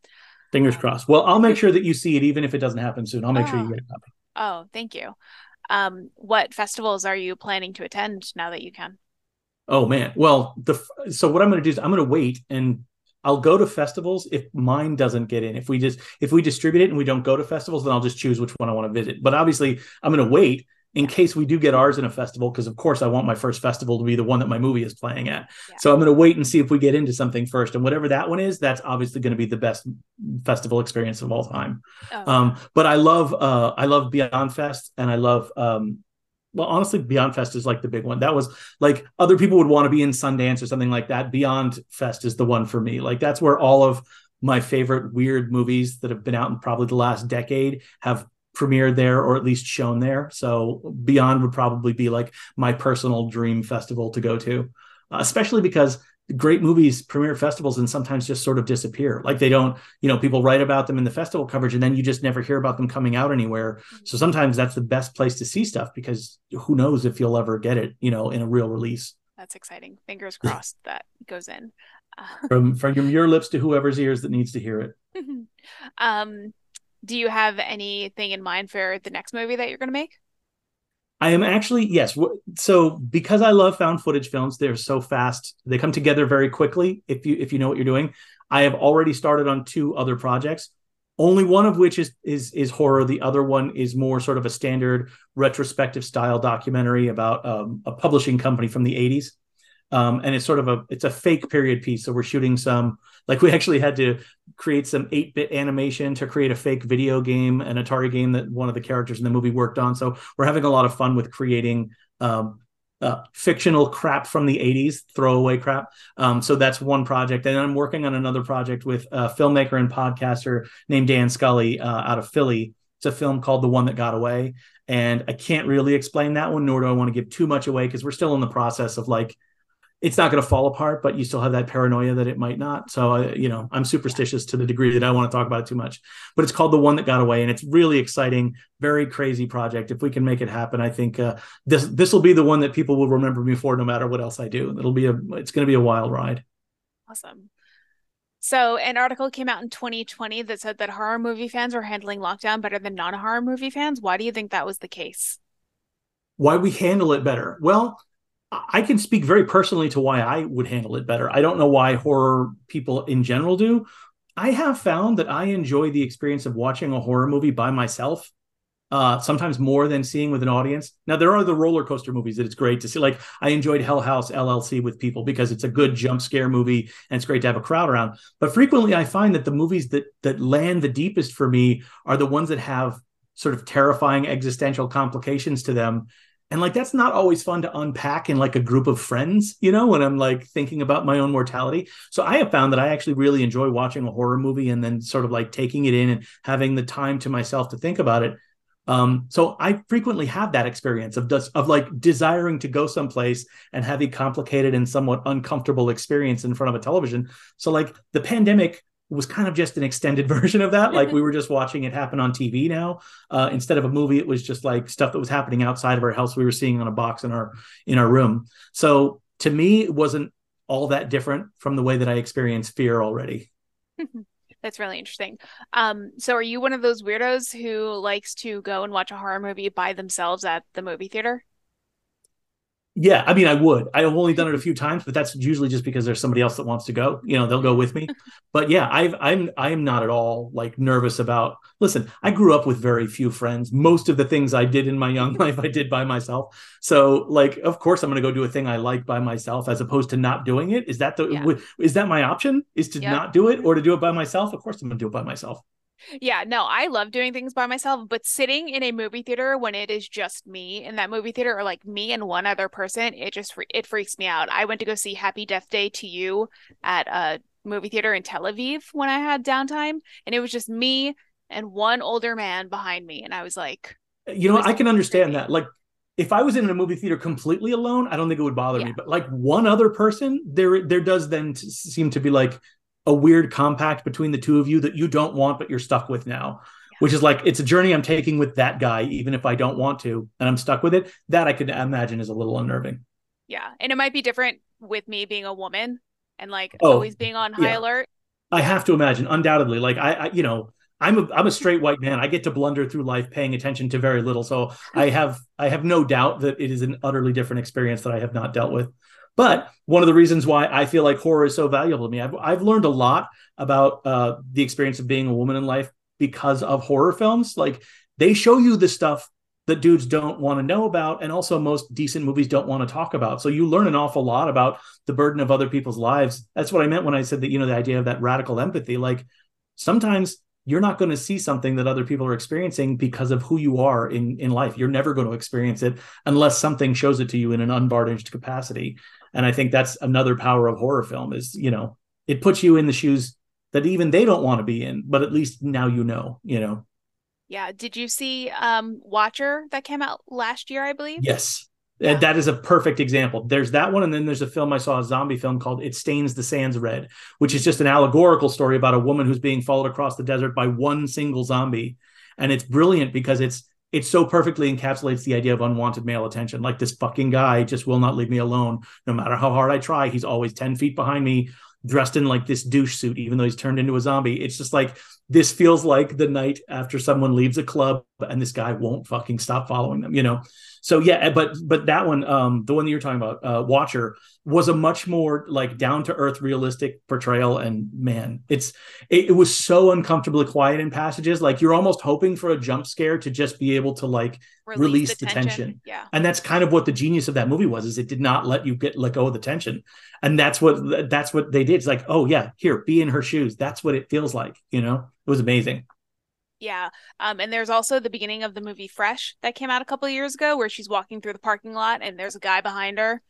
Fingers crossed. Well, I'll make sure that you see it, even if it doesn't happen soon. I'll make sure you get a copy. Oh, thank you. What festivals are you planning to attend now that you can? Oh, man. Well, so what I'm going to do is I'm going to wait and I'll go to festivals if mine doesn't get in. If we distribute it and we don't go to festivals, then I'll just choose which one I want to visit. But obviously, I'm going to wait in case we do get ours in a festival, because, of course, I want my first festival to be the one that my movie is playing at. Yeah. So I'm going to wait and see if we get into something first. And whatever that one is, that's obviously going to be the best festival experience of all time. Oh. But I love Beyond Fest, and I love well, honestly, Beyond Fest is like the big one. That was like, other people would want to be in Sundance or something like that. Beyond Fest is the one for me. Like, that's where all of my favorite weird movies that have been out in probably the last decade have premiered there, or at least shown there. So Beyond would probably be like my personal dream festival to go to, especially because great movies premiere festivals and sometimes just sort of disappear. Like, they don't, you know, people write about them in the festival coverage and then you just never hear about them coming out anywhere. Mm-hmm. So sometimes that's the best place to see stuff, because who knows if you'll ever get it, you know, in a real release. That's exciting. Fingers crossed that goes in. From your lips to whoever's ears that needs to hear it. Mm-hmm. Do you have anything in mind for the next movie that you're going to make? I am actually, yes. So because I love found footage films, they're so fast. They come together very quickly if you know what you're doing. I have already started on 2 other projects, only one of which is horror. The other one is more sort of a standard retrospective style documentary about a publishing company from the 80s. And it's sort of it's a fake period piece. So we're shooting some, like, we actually had to create some 8-bit animation to create a fake video game, an Atari game that one of the characters in the movie worked on. So we're having a lot of fun with creating fictional crap from the 80s, throwaway crap. So that's one project. And I'm working on another project with a filmmaker and podcaster named Dan Scully out of Philly. It's a film called The One That Got Away. And I can't really explain that one, nor do I want to give too much away, because we're still in the process of, like, it's not going to fall apart, but you still have that paranoia that it might not. So, you know, I'm superstitious to the degree that I want to talk about it too much, but it's called The One That Got Away. And it's really exciting, very crazy project. If we can make it happen, I think this will be the one that people will remember me for, no matter what else I do. It's going to be a wild ride. Awesome. So an article came out in 2020 that said that horror movie fans were handling lockdown better than non-horror movie fans. Why do you think that was the case? Why we handle it better? Well, I can speak very personally to why I would handle it better. I don't know why horror people in general do. I have found that I enjoy the experience of watching a horror movie by myself, sometimes more than seeing with an audience. Now, there are the roller coaster movies that it's great to see. Like, I enjoyed Hell House LLC with people because it's a good jump scare movie and it's great to have a crowd around. But frequently I find that the movies that land the deepest for me are the ones that have sort of terrifying existential complications to them. And, like, that's not always fun to unpack in, like, a group of friends, you know, when I'm, like, thinking about my own mortality. So I have found that I actually really enjoy watching a horror movie and then sort of, like, taking it in and having the time to myself to think about it. So I frequently have that experience of like desiring to go someplace and have a complicated and somewhat uncomfortable experience in front of a television. So, like, the pandemic was kind of just an extended version of that. Like, we were just watching it happen on TV now. Instead of a movie, it was just like stuff that was happening outside of our house. We were seeing on a box in our room. So to me, it wasn't all that different from the way that I experienced fear already. That's really interesting. So are you one of those weirdos who likes to go and watch a horror movie by themselves at the movie theater? Yeah, I mean, I would. I've only done it a few times, but that's usually just because there's somebody else that wants to go. You know, they'll go with me. But yeah, I am not at all like nervous about. Listen, I grew up with very few friends. Most of the things I did in my young life, I did by myself. So, like, of course, I'm going to go do a thing I like by myself, as opposed to not doing it. Is that is that my option? Is to not do it, or to do it by myself? Of course, I'm going to do it by myself. Yeah, no, I love doing things by myself, but sitting in a movie theater when it is just me in that movie theater, or like me and one other person, it freaks me out. I went to go see Happy Death Day to You at a movie theater in Tel Aviv when I had downtime, and it was just me and one older man behind me, and I was like, you know, I can understand that. Like, if I was in a movie theater completely alone, I don't think it would bother me, but like one other person, there does then seem to be like a weird compact between the two of you that you don't want, but you're stuck with now, which is like, it's a journey I'm taking with that guy, even if I don't want to, and I'm stuck with it. That I could imagine is a little unnerving. Yeah. And it might be different with me being a woman and like always being on high alert. I have to imagine, undoubtedly. Like I you know, I'm a straight white man. I get to blunder through life paying attention to very little. So I have no doubt that it is an utterly different experience that I have not dealt with. But one of the reasons why I feel like horror is so valuable to me, I've learned a lot about the experience of being a woman in life because of horror films. Like, they show you the stuff that dudes don't want to know about, and also most decent movies don't want to talk about. So you learn an awful lot about the burden of other people's lives. That's what I meant when I said that, you know, the idea of that radical empathy. Like, sometimes you're not going to see something that other people are experiencing because of who you are in life. You're never going to experience it unless something shows it to you in an unvarnished capacity. And I think that's another power of horror film is, you know, it puts you in the shoes that even they don't want to be in, but at least now you know. Yeah. Did you see Watcher that came out last year, I believe? Yes. Yeah. That is a perfect example. There's that one. And then there's a film I saw, a zombie film called It Stains the Sands Red, which is just an allegorical story about a woman who's being followed across the desert by one single zombie. And it's brilliant because it so perfectly encapsulates the idea of unwanted male attention. Like, this fucking guy just will not leave me alone. No matter how hard I try, he's always 10 feet behind me, dressed in like this douche suit, even though he's turned into a zombie. It's just like, this feels like the night after someone leaves a club and this guy won't fucking stop following them, you know? So yeah, but that one, the one that you're talking about, Watcher, was a much more like down to earth, realistic portrayal. And man, it was so uncomfortably quiet in passages. Like, you're almost hoping for a jump scare to just be able to like release the tension. Yeah. And that's kind of what the genius of that movie was, is it did not let you let go of the tension. And that's what they did. It's like, oh yeah, here, be in her shoes. That's what it feels like, you know? It was amazing. Yeah. And there's also the beginning of the movie Fresh that came out a couple of years ago, where she's walking through the parking lot and there's a guy behind her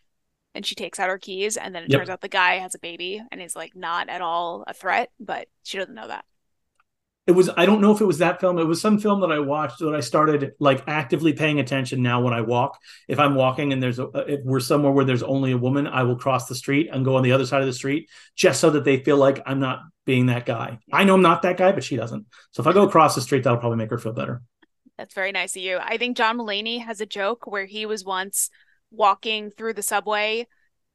and she takes out her keys. And then it turns out the guy has a baby and is like not at all a threat, but she doesn't know that. I don't know if it was that film. It was some film that I watched that I started like actively paying attention now when I walk. If I'm walking and if we're somewhere where there's only a woman, I will cross the street and go on the other side of the street just so that they feel like I'm not being that guy. I know I'm not that guy, but she doesn't. So if I go across the street, that'll probably make her feel better. That's very nice of you. I think John Mulaney has a joke where he was once walking through the subway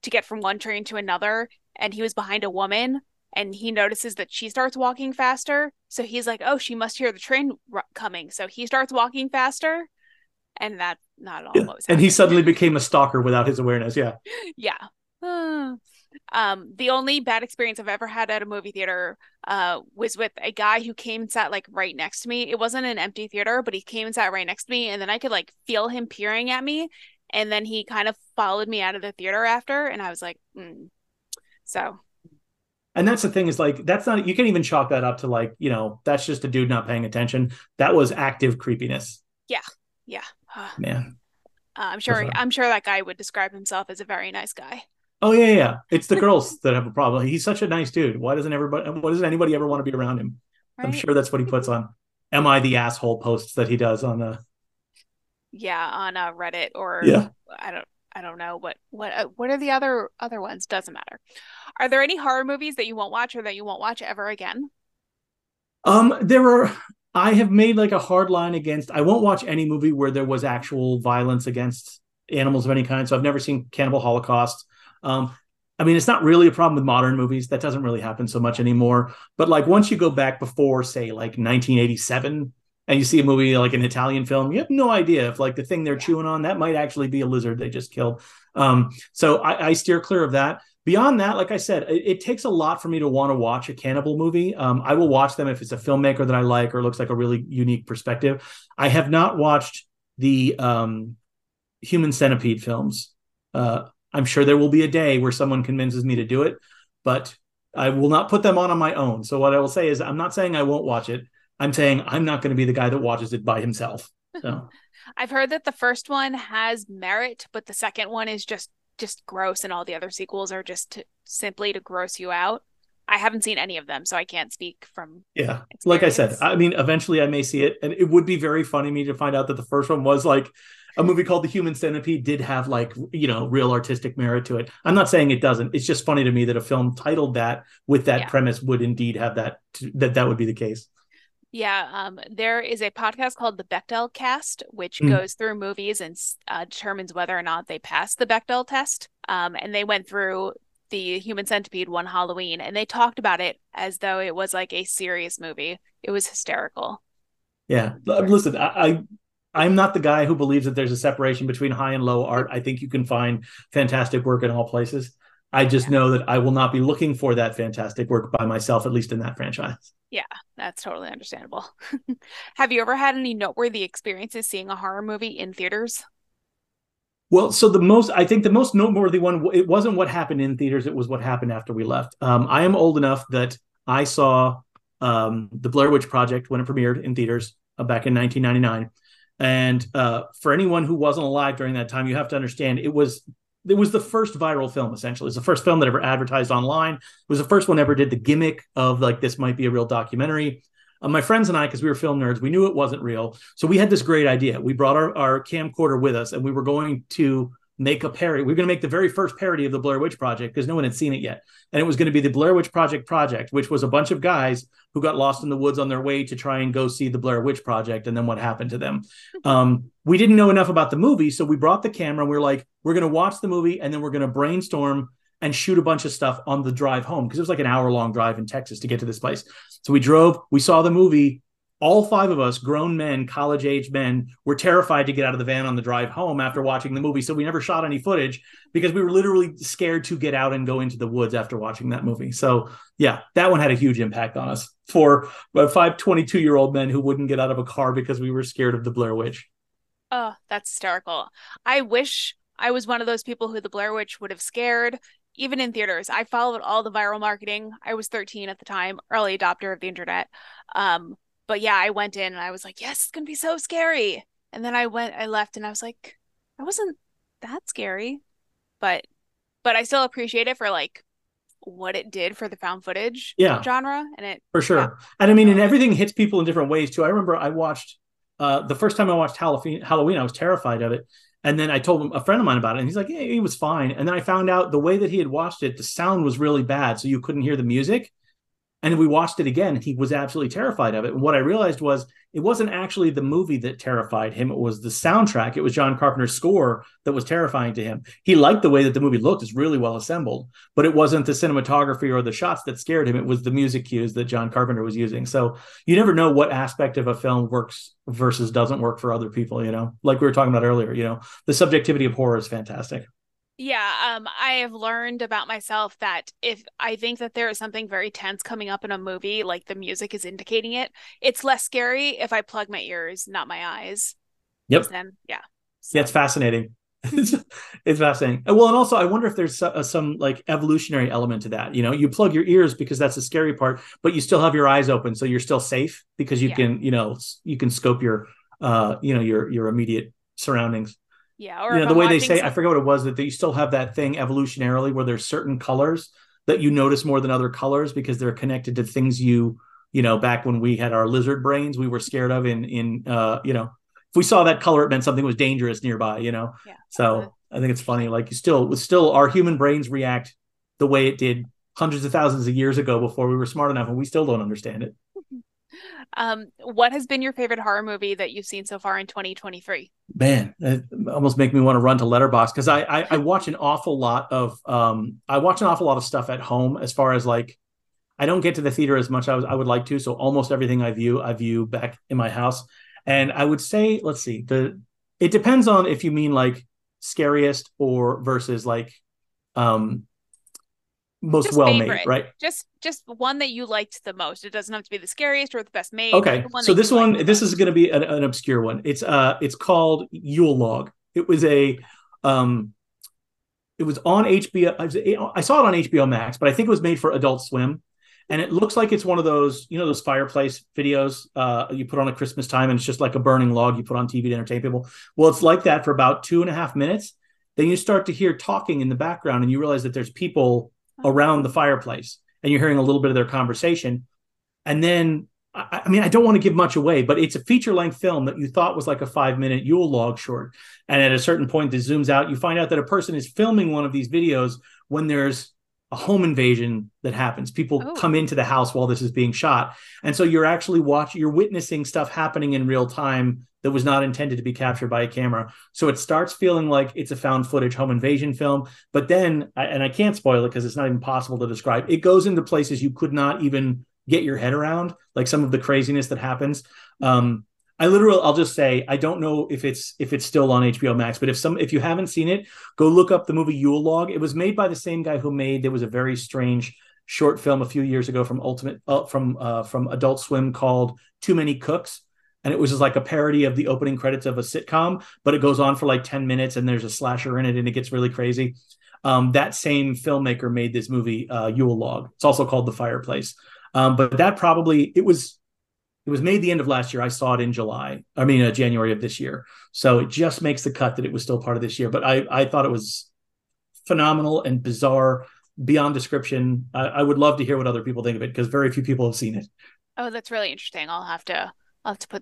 to get from one train to another, and he was behind a woman. And he notices that she starts walking faster. So he's like, oh, she must hear the train coming. So he starts walking faster. And that's not at all what was happening. And he suddenly became a stalker without his awareness. Yeah. Yeah. The only bad experience I've ever had at a movie theater was with a guy who came and sat like right next to me. It wasn't an empty theater, but he came and sat right next to me. And then I could like feel him peering at me. And then he kind of followed me out of the theater after. And I was like, so... And that's the thing is like, that's not, you can't even chalk that up to like, you know, that's just a dude not paying attention. That was active creepiness. Yeah. Yeah. Man. I'm sure that guy would describe himself as a very nice guy. Oh yeah. Yeah. It's the girls that have a problem. He's such a nice dude. Why doesn't anybody ever want to be around him? Right? I'm sure that's what he puts on. Am I the asshole posts that he does on Reddit or I don't know what are the other ones? Doesn't matter. Are there any horror movies that you won't watch or that you won't watch ever again? I have made like a hard line against, I won't watch any movie where there was actual violence against animals of any kind. So I've never seen Cannibal Holocaust. I mean, it's not really a problem with modern movies. That doesn't really happen so much anymore. But like once you go back before, say, like 1987, and you see a movie like an Italian film, you have no idea if like the thing they're chewing on, that might actually be a lizard they just killed. So I steer clear of that. Beyond that, like I said, it takes a lot for me to want to watch a cannibal movie. I will watch them if it's a filmmaker that I like or looks like a really unique perspective. I have not watched the Human Centipede films. I'm sure there will be a day where someone convinces me to do it, but I will not put them on my own. So what I will say is I'm not saying I won't watch it. I'm saying I'm not going to be the guy that watches it by himself. So. I've heard that the first one has merit, but the second one is just gross, and all the other sequels are just simply to gross you out. I haven't seen any of them, so I can't speak from experience. Like I said, I mean, eventually I may see it, and it would be very funny to me to find out that the first one was like a movie called The Human Centipede did have like, you know, real artistic merit to it. I'm not saying it doesn't. It's just funny to me that a film titled that with that premise would indeed have that would be the case. Yeah, there is a podcast called the Bechdel Cast, which goes through movies and determines whether or not they pass the Bechdel test. And they went through the Human Centipede one Halloween, and they talked about it as though it was like a serious movie. It was hysterical. Yeah, listen, I'm not the guy who believes that there's a separation between high and low art. I think you can find fantastic work in all places. I just know that I will not be looking for that fantastic work by myself, at least in that franchise. Yeah, that's totally understandable. Have you ever had any noteworthy experiences seeing a horror movie in theaters? Well, so I think the most noteworthy one, it wasn't what happened in theaters. It was what happened after we left. I am old enough that I saw The Blair Witch Project when it premiered in theaters back in 1999. And for anyone who wasn't alive during that time, you have to understand it was the first viral film, essentially. It's the first film that ever advertised online. It was the first one ever did the gimmick of like, this might be a real documentary. My friends and I, because we were film nerds, we knew it wasn't real. So we had this great idea. We brought our camcorder with us, and we were going to make a parody. We were going to make the very first parody of the Blair Witch Project because no one had seen it yet. And it was going to be the Blair Witch Project, which was a bunch of guys who got lost in the woods on their way to try and go see the Blair Witch Project and then what happened to them. We didn't know enough about the movie. So we brought the camera and we were like, we're going to watch the movie and then we're going to brainstorm and shoot a bunch of stuff on the drive home. Because it was like an hour long drive in Texas to get to this place. So we drove, we saw the movie. All five of us, grown men, college-age men, were terrified to get out of the van on the drive home after watching the movie. So we never shot any footage because we were literally scared to get out and go into the woods after watching that movie. So yeah, that one had a huge impact on us for 5 22-year-old men who wouldn't get out of a car because we were scared of the Blair Witch. Oh, that's hysterical. I wish I was one of those people who the Blair Witch would have scared. Even in theaters, I followed all the viral marketing. I was 13 at the time, early adopter of the internet. But yeah, I went in and I was like, yes, it's going to be so scary. And then I left and I was like, I wasn't that scary, but I still appreciate it for like what it did for the found footage genre. And it for sure. Yeah. And I mean, and everything hits people in different ways too. I remember I watched the first time I watched Halloween, I was terrified of it. And then I told a friend of mine about it and he's like, yeah, he was fine. And then I found out the way that he had watched it, the sound was really bad. So you couldn't hear the music. And we watched it again, and he was absolutely terrified of it. And what I realized was it wasn't actually the movie that terrified him. It was the soundtrack. It was John Carpenter's score that was terrifying to him. He liked the way that the movie looked. It's really well assembled. But it wasn't the cinematography or the shots that scared him. It was the music cues that John Carpenter was using. So you never know what aspect of a film works versus doesn't work for other people, you know? Like we were talking about earlier, you know, the subjectivity of horror is fantastic. Yeah, I have learned about myself that if I think that there is something very tense coming up in a movie, like the music is indicating it, it's less scary if I plug my ears, not my eyes. Yep. Then, yeah. So. Yeah, it's fascinating. It's fascinating. Well, and also I wonder if there's some like evolutionary element to that. You know, you plug your ears because that's the scary part, but you still have your eyes open. So you're still safe because you can, you know, you can scope your, you know, your immediate surroundings. Yeah, or you know, the way they say, I forget what it was, that you still have that thing evolutionarily where there's certain colors that you notice more than other colors because they're connected to things you know, back when we had our lizard brains, we were scared of in you know, if we saw that color, it meant something was dangerous nearby, you know? Yeah. So I think it's funny, like still our human brains react the way it did hundreds of thousands of years ago before we were smart enough, and we still don't understand it. What has been your favorite horror movie that you've seen so far in 2023? Man, it almost make me want to run to Letterboxd, because I watch an awful lot of stuff at home, as far as like, I don't get to the theater as much as I would like to. So almost everything I view back in my house. And I would say, let's see, it depends on if you mean like scariest or versus like most well made, right? Just one that you liked the most. It doesn't have to be the scariest or the best made. Okay, so this is going to be an obscure one. It's called Yule Log. It was it was on HBO. I saw it on HBO Max, but I think it was made for Adult Swim. And it looks like it's one of those, you know, those fireplace videos you put on at Christmas time, and it's just like a burning log you put on TV to entertain people. Well, it's like that for about 2.5 minutes. Then you start to hear talking in the background, and you realize that there's people around the fireplace, and you're hearing a little bit of their conversation. And then, I mean, I don't want to give much away, but it's a feature-length film that you thought was like a 5-minute Yule Log short. And at a certain point, it zooms out. You find out that a person is filming one of these videos when there's a home invasion that happens. People come into the house while this is being shot. And so you're actually you're witnessing stuff happening in real time that was not intended to be captured by a camera. So it starts feeling like it's a found footage home invasion film, but then, and I can't spoil it because it's not even possible to describe, it goes into places you could not even get your head around, like some of the craziness that happens. I'll just say, I don't know if it's still on HBO Max, but if you haven't seen it, go look up the movie Yule Log. It was made by the same guy who made, there was a very strange short film a few years ago from Adult Swim called Too Many Cooks. And it was just like a parody of the opening credits of a sitcom, but it goes on for like 10 minutes and there's a slasher in it and it gets really crazy. That same filmmaker made this movie, Yule Log. It's also called The Fireplace. But that probably, it was made the end of last year. I saw it in January of this year. So it just makes the cut that it was still part of this year. But I thought it was phenomenal and bizarre beyond description. I would love to hear what other people think of it, because very few people have seen it. Oh, that's really interesting. I'll have to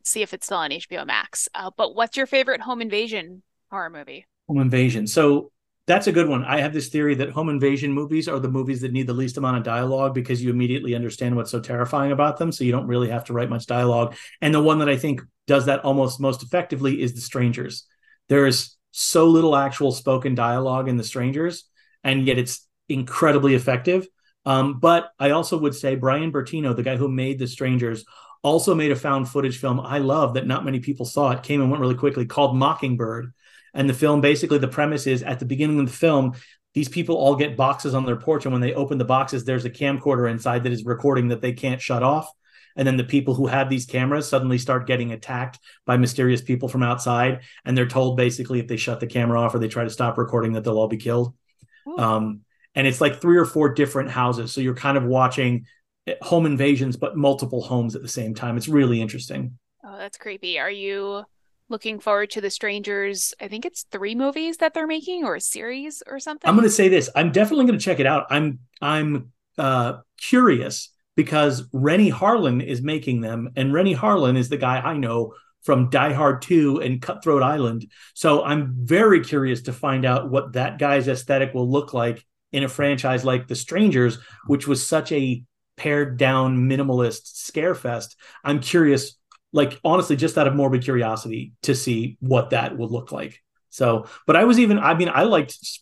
see if it's still on HBO Max. But what's your favorite home invasion horror movie? Home invasion. So that's a good one. I have this theory that home invasion movies are the movies that need the least amount of dialogue, because you immediately understand what's so terrifying about them. So you don't really have to write much dialogue. And the one that I think does that almost most effectively is The Strangers. There is so little actual spoken dialogue in The Strangers, and yet it's incredibly effective. But I also would say Brian Bertino, the guy who made The Strangers, also made a found footage film I love that not many people saw. It came and went really quickly, called Mockingbird. And the film, basically the premise is, at the beginning of the film, these people all get boxes on their porch. And when they open the boxes, there's a camcorder inside that is recording that they can't shut off. And then the people who have these cameras suddenly start getting attacked by mysterious people from outside. And they're told basically if they shut the camera off or they try to stop recording that they'll all be killed. And it's like 3 or 4 different houses. So you're kind of watching home invasions, but multiple homes at the same time. It's really interesting. Oh, that's creepy. Are you looking forward to The Strangers? I think it's 3 movies that they're making, or a series or something. I'm going to say this. I'm definitely going to check it out. I'm curious, because Renny Harlin is making them, and Renny Harlin is the guy I know from Die Hard 2 and Cutthroat Island. So I'm very curious to find out what that guy's aesthetic will look like in a franchise like The Strangers, which was such a pared down minimalist scare fest. I'm curious, like honestly, just out of morbid curiosity, to see what that would look like. So, but I liked,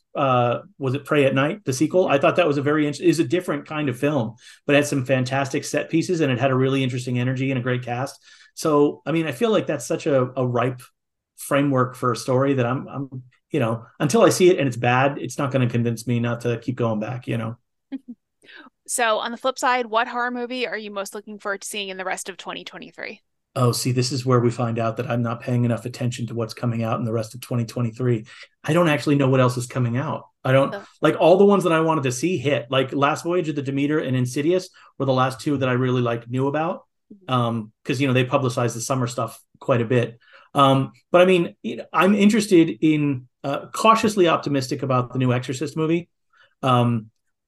was it Pray at Night, the sequel? I thought that was is a different kind of film, but it had some fantastic set pieces and it had a really interesting energy and a great cast. So, I mean, I feel like that's such a ripe framework for a story that I'm, you know, until I see it and it's bad, it's not going to convince me not to keep going back, you know? So on the flip side, what horror movie are you most looking forward to seeing in the rest of 2023? Oh, see, this is where we find out that I'm not paying enough attention to what's coming out in the rest of 2023. I don't actually know what else is coming out. I don't like all the ones that I wanted to see hit, like Last Voyage of the Demeter and Insidious were the last 2 that I really knew about. Cause you know, they publicized the summer stuff quite a bit. But I mean, I'm interested in cautiously optimistic about the new Exorcist movie.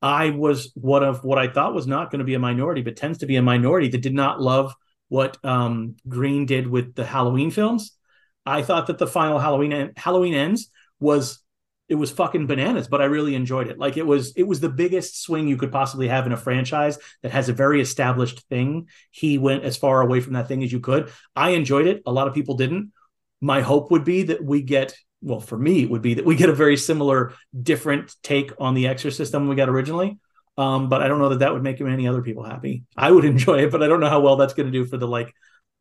I was one of what I thought was not going to be a minority, but tends to be a minority that did not love what Green did with the Halloween films. I thought that the final Halloween Ends was it was fucking bananas, but I really enjoyed it. Like it was the biggest swing you could possibly have in a franchise that has a very established thing. He went as far away from that thing as you could. I enjoyed it. A lot of people didn't. My hope would be that we get, well, for me, it would be that we get a very similar, different take on The Exorcist than we got originally. But I don't know that that would make many other people happy. I would enjoy it, but I don't know how well that's going to do for the, like,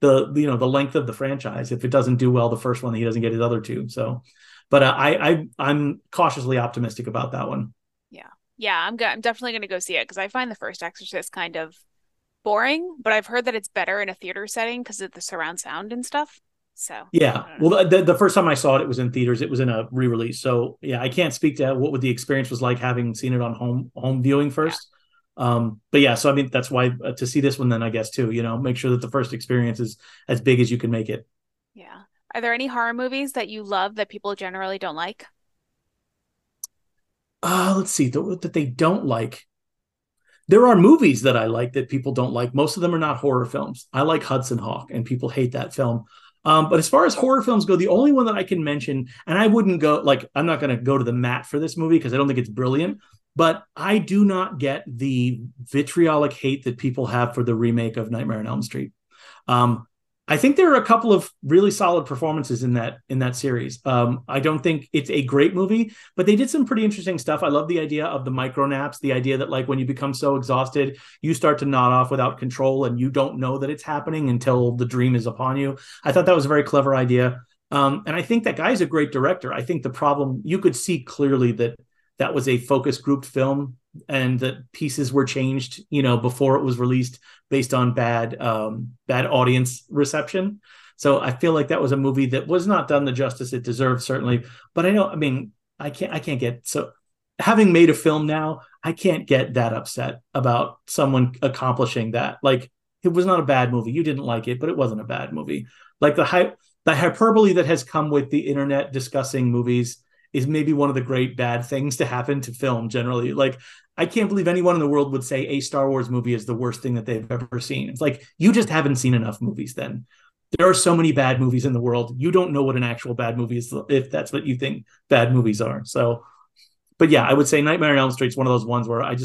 the, you know, the length of the franchise. If it doesn't do well the first one, he doesn't get his other two. So, but I'm cautiously optimistic about that one. Yeah, I'm definitely going to go see it because I find the first Exorcist kind of boring, but I've heard that it's better in a theater setting because of the surround sound and stuff. So yeah, well, the first time I saw it, it was in theaters. It was in a re-release. So yeah, I can't speak to what the experience was like having seen it on home viewing first. Yeah. But yeah, so I mean, that's why to see this one, then I guess too, you know, make sure that the first experience is as big as you can make it. Yeah. Are there any horror movies that you love that people generally don't like? Let's see, that they don't like. There are movies that I like that people don't like. Most of them are not horror films. I like Hudson Hawk, and people hate that film. But as far as horror films go, the only one that I can mention, and I wouldn't go, like, I'm not going to go to the mat for this movie because I don't think it's brilliant, but I do not get the vitriolic hate that people have for the remake of Nightmare on Elm Street. I think there are a couple of really solid performances in that series. I don't think it's a great movie, but they did some pretty interesting stuff. I love the idea of the micro naps, the idea that, like, when you become so exhausted, you start to nod off without control and you don't know that it's happening until the dream is upon you. I thought that was a very clever idea. And I think that guy's a great director. I think the problem, you could see clearly that was a focus group film and that pieces were changed, you know, before it was released based on bad audience reception. So I feel like that was a movie that was not done the justice it deserved, certainly. But I can't get, so having made a film now, I can't get that upset about someone accomplishing that. Like, it was not a bad movie. You didn't like it, but it wasn't a bad movie. Like the hyperbole that has come with the internet discussing movies is maybe one of the great bad things to happen to film generally. Like, I can't believe anyone in the world would say a Star Wars movie is the worst thing that they've ever seen. It's like, you just haven't seen enough movies then. There are so many bad movies in the world. You don't know what an actual bad movie is if that's what you think bad movies are. So, but yeah, I would say Nightmare on Elm Street is one of those ones where I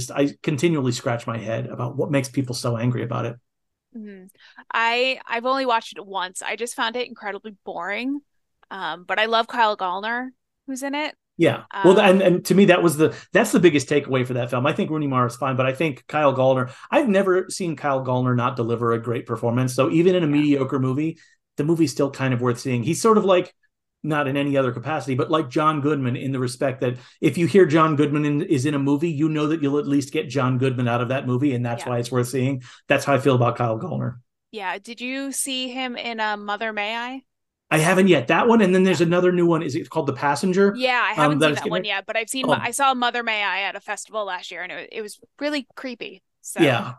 continually scratch my head about what makes people so angry about it. Mm-hmm. I've only watched it once. I just found it incredibly boring. But I love Kyle Gallner, who's in it. Yeah. Well, and to me, that's the biggest takeaway for that film. I think Rooney Mara is fine, but I think Kyle Gallner, I've never seen Kyle Gallner not deliver a great performance. So even in a mediocre movie, the movie's still kind of worth seeing. He's sort of like, not in any other capacity, but like John Goodman, in the respect that if you hear John Goodman is in a movie, you know that you'll at least get John Goodman out of that movie. And that's why it's worth seeing. That's how I feel about Kyle Gallner. Yeah. Did you see him in Mother May I? I haven't yet. That one. And then there's another new one. Is it called The Passenger? Yeah, I haven't seen that one yet, but I saw Mother May I at a festival last year, and it was really creepy. So. Yeah.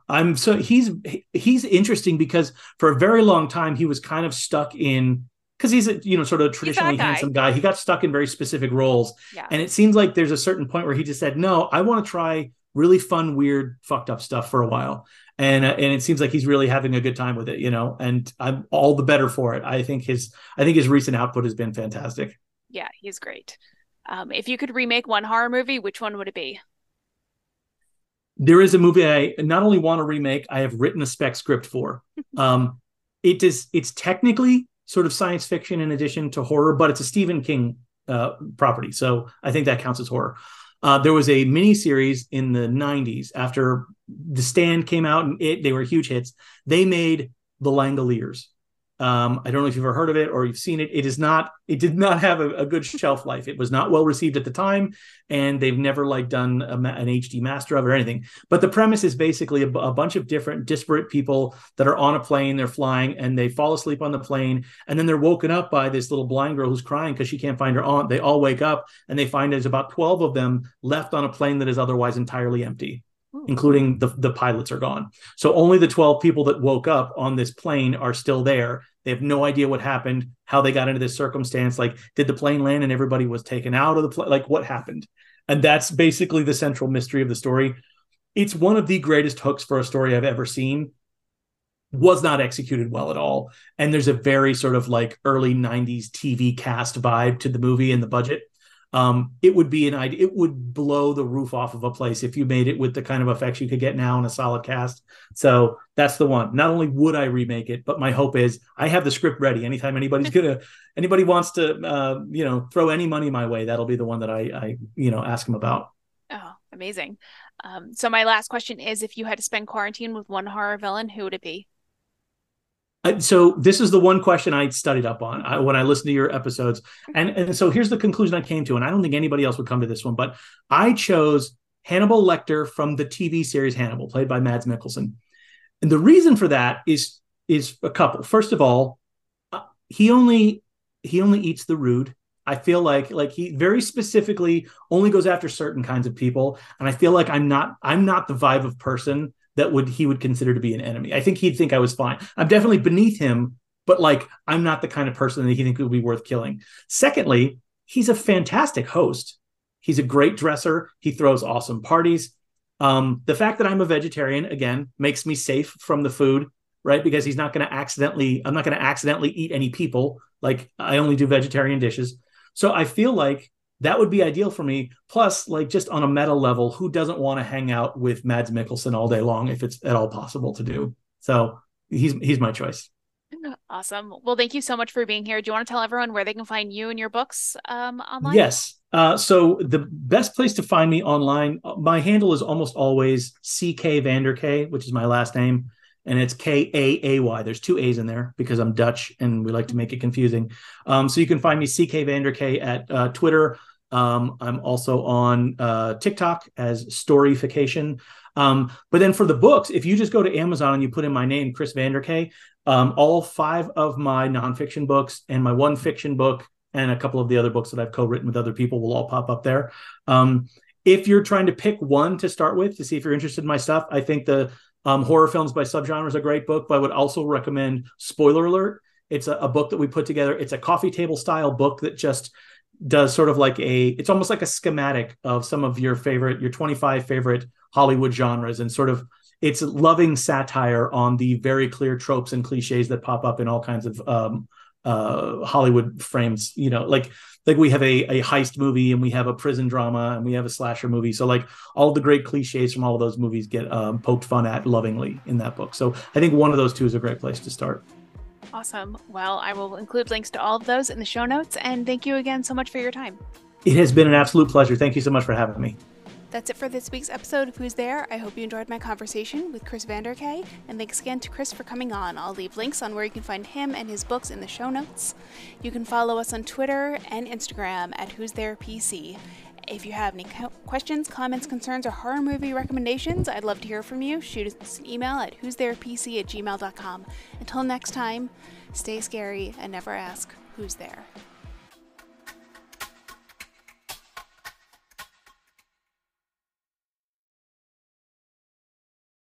He's interesting because for a very long time, he was kind of stuck in, because he's a, you know, sort of traditionally handsome guy. He got stuck in very specific roles. Yeah. And it seems like there's a certain point where he just said, no, I want to try really fun, weird, fucked up stuff for a while. And it seems like he's really having a good time with it, you know, and I'm all the better for it. I think his recent output has been fantastic. Yeah, he's great. If you could remake one horror movie, which one would it be? There is a movie I not only want to remake, I have written a spec script for. It's technically sort of science fiction in addition to horror, but it's a Stephen King property. So I think that counts as horror. There was a mini series in the 90s after The Stand came out, and they were huge hits. They made The Langoliers. I don't know if you've ever heard of it or you've seen it. It did not have a good shelf life. It was not well received at the time, and they've never done an HD master of it or anything. But the premise is basically a bunch of different disparate people that are on a plane. They're flying and they fall asleep on the plane, and then they're woken up by this little blind girl who's crying because she can't find her aunt. They all wake up and they find there's about 12 of them left on a plane that is otherwise entirely empty. Ooh. Including the pilots are gone. So only the 12 people that woke up on this plane are still there. They have no idea what happened, how they got into this circumstance. Like, did the plane land and everybody was taken out of the plane? Like, what happened? And that's basically the central mystery of the story. It's one of the greatest hooks for a story I've ever seen. Was not executed well at all. And there's a very sort of like early 90s TV cast vibe to the movie and the budget. It would be an idea. It would blow the roof off of a place if you made it with the kind of effects you could get now in a solid cast. So that's the one. Not only would I remake it, but my hope is I have the script ready. Anytime anybody wants to, throw any money my way, that'll be the one that I ask them about. Oh, amazing. So my last question is, if you had to spend quarantine with one horror villain, who would it be? So this is the one question I studied up on when I listened to your episodes. And so here's the conclusion I came to, and I don't think anybody else would come to this one, but I chose Hannibal Lecter from the TV series Hannibal, played by Mads Mikkelsen. And the reason for that is a couple. First of all, he only eats the rude. I feel like he very specifically only goes after certain kinds of people. And I feel like I'm not the vibe of person that he would consider to be an enemy. I think he'd think I was fine. I'm definitely beneath him, but I'm not the kind of person that he thinks would be worth killing. Secondly, he's a fantastic host. He's a great dresser. He throws awesome parties. The fact that I'm a vegetarian, again, makes me safe from the food, right? Because I'm not going to accidentally eat any people. I only do vegetarian dishes. So I feel like that would be ideal for me. Plus, just on a meta level, who doesn't want to hang out with Mads Mikkelsen all day long if it's at all possible to do? So he's my choice. Awesome. Well, thank you so much for being here. Do you want to tell everyone where they can find you and your books online? Yes. So the best place to find me online, my handle is almost always CK Vander Kaay, which is my last name. And it's Kaay. There's two A's in there because I'm Dutch and we like to make it confusing. So you can find me CK Vander Kaay at Twitter. I'm also on TikTok as Storyfication. But then for the books, if you just go to Amazon and you put in my name, Chris Vander Kaay, all 5 of my nonfiction books and my one fiction book and a couple of the other books that I've co-written with other people will all pop up there. If you're trying to pick one to start with to see if you're interested in my stuff, I think the Horror Films by Subgenre is a great book, but I would also recommend Spoiler Alert. It's a book that we put together. It's a coffee table style book that just does sort of it's almost like a schematic of some of your 25 favorite Hollywood genres, and sort of it's loving satire on the very clear tropes and cliches that pop up in all kinds of Hollywood frames. Like we have a heist movie, and we have a prison drama, and we have a slasher movie. So all the great cliches from all of those movies get poked fun at lovingly in that book. So I think one of those two is a great place to start. Awesome. Well, I will include links to all of those in the show notes. And thank you again so much for your time. It has been an absolute pleasure. Thank you so much for having me. That's it for this week's episode of Who's There? I hope you enjoyed my conversation with Chris Vander Kaay, and thanks again to Chris for coming on. I'll leave links on where you can find him and his books in the show notes. You can follow us on Twitter and Instagram at Who's There PC. If you have any questions, comments, concerns, or horror movie recommendations, I'd love to hear from you. Shoot us an email at whostherepc@gmail.com. Until next time, stay scary and never ask who's there.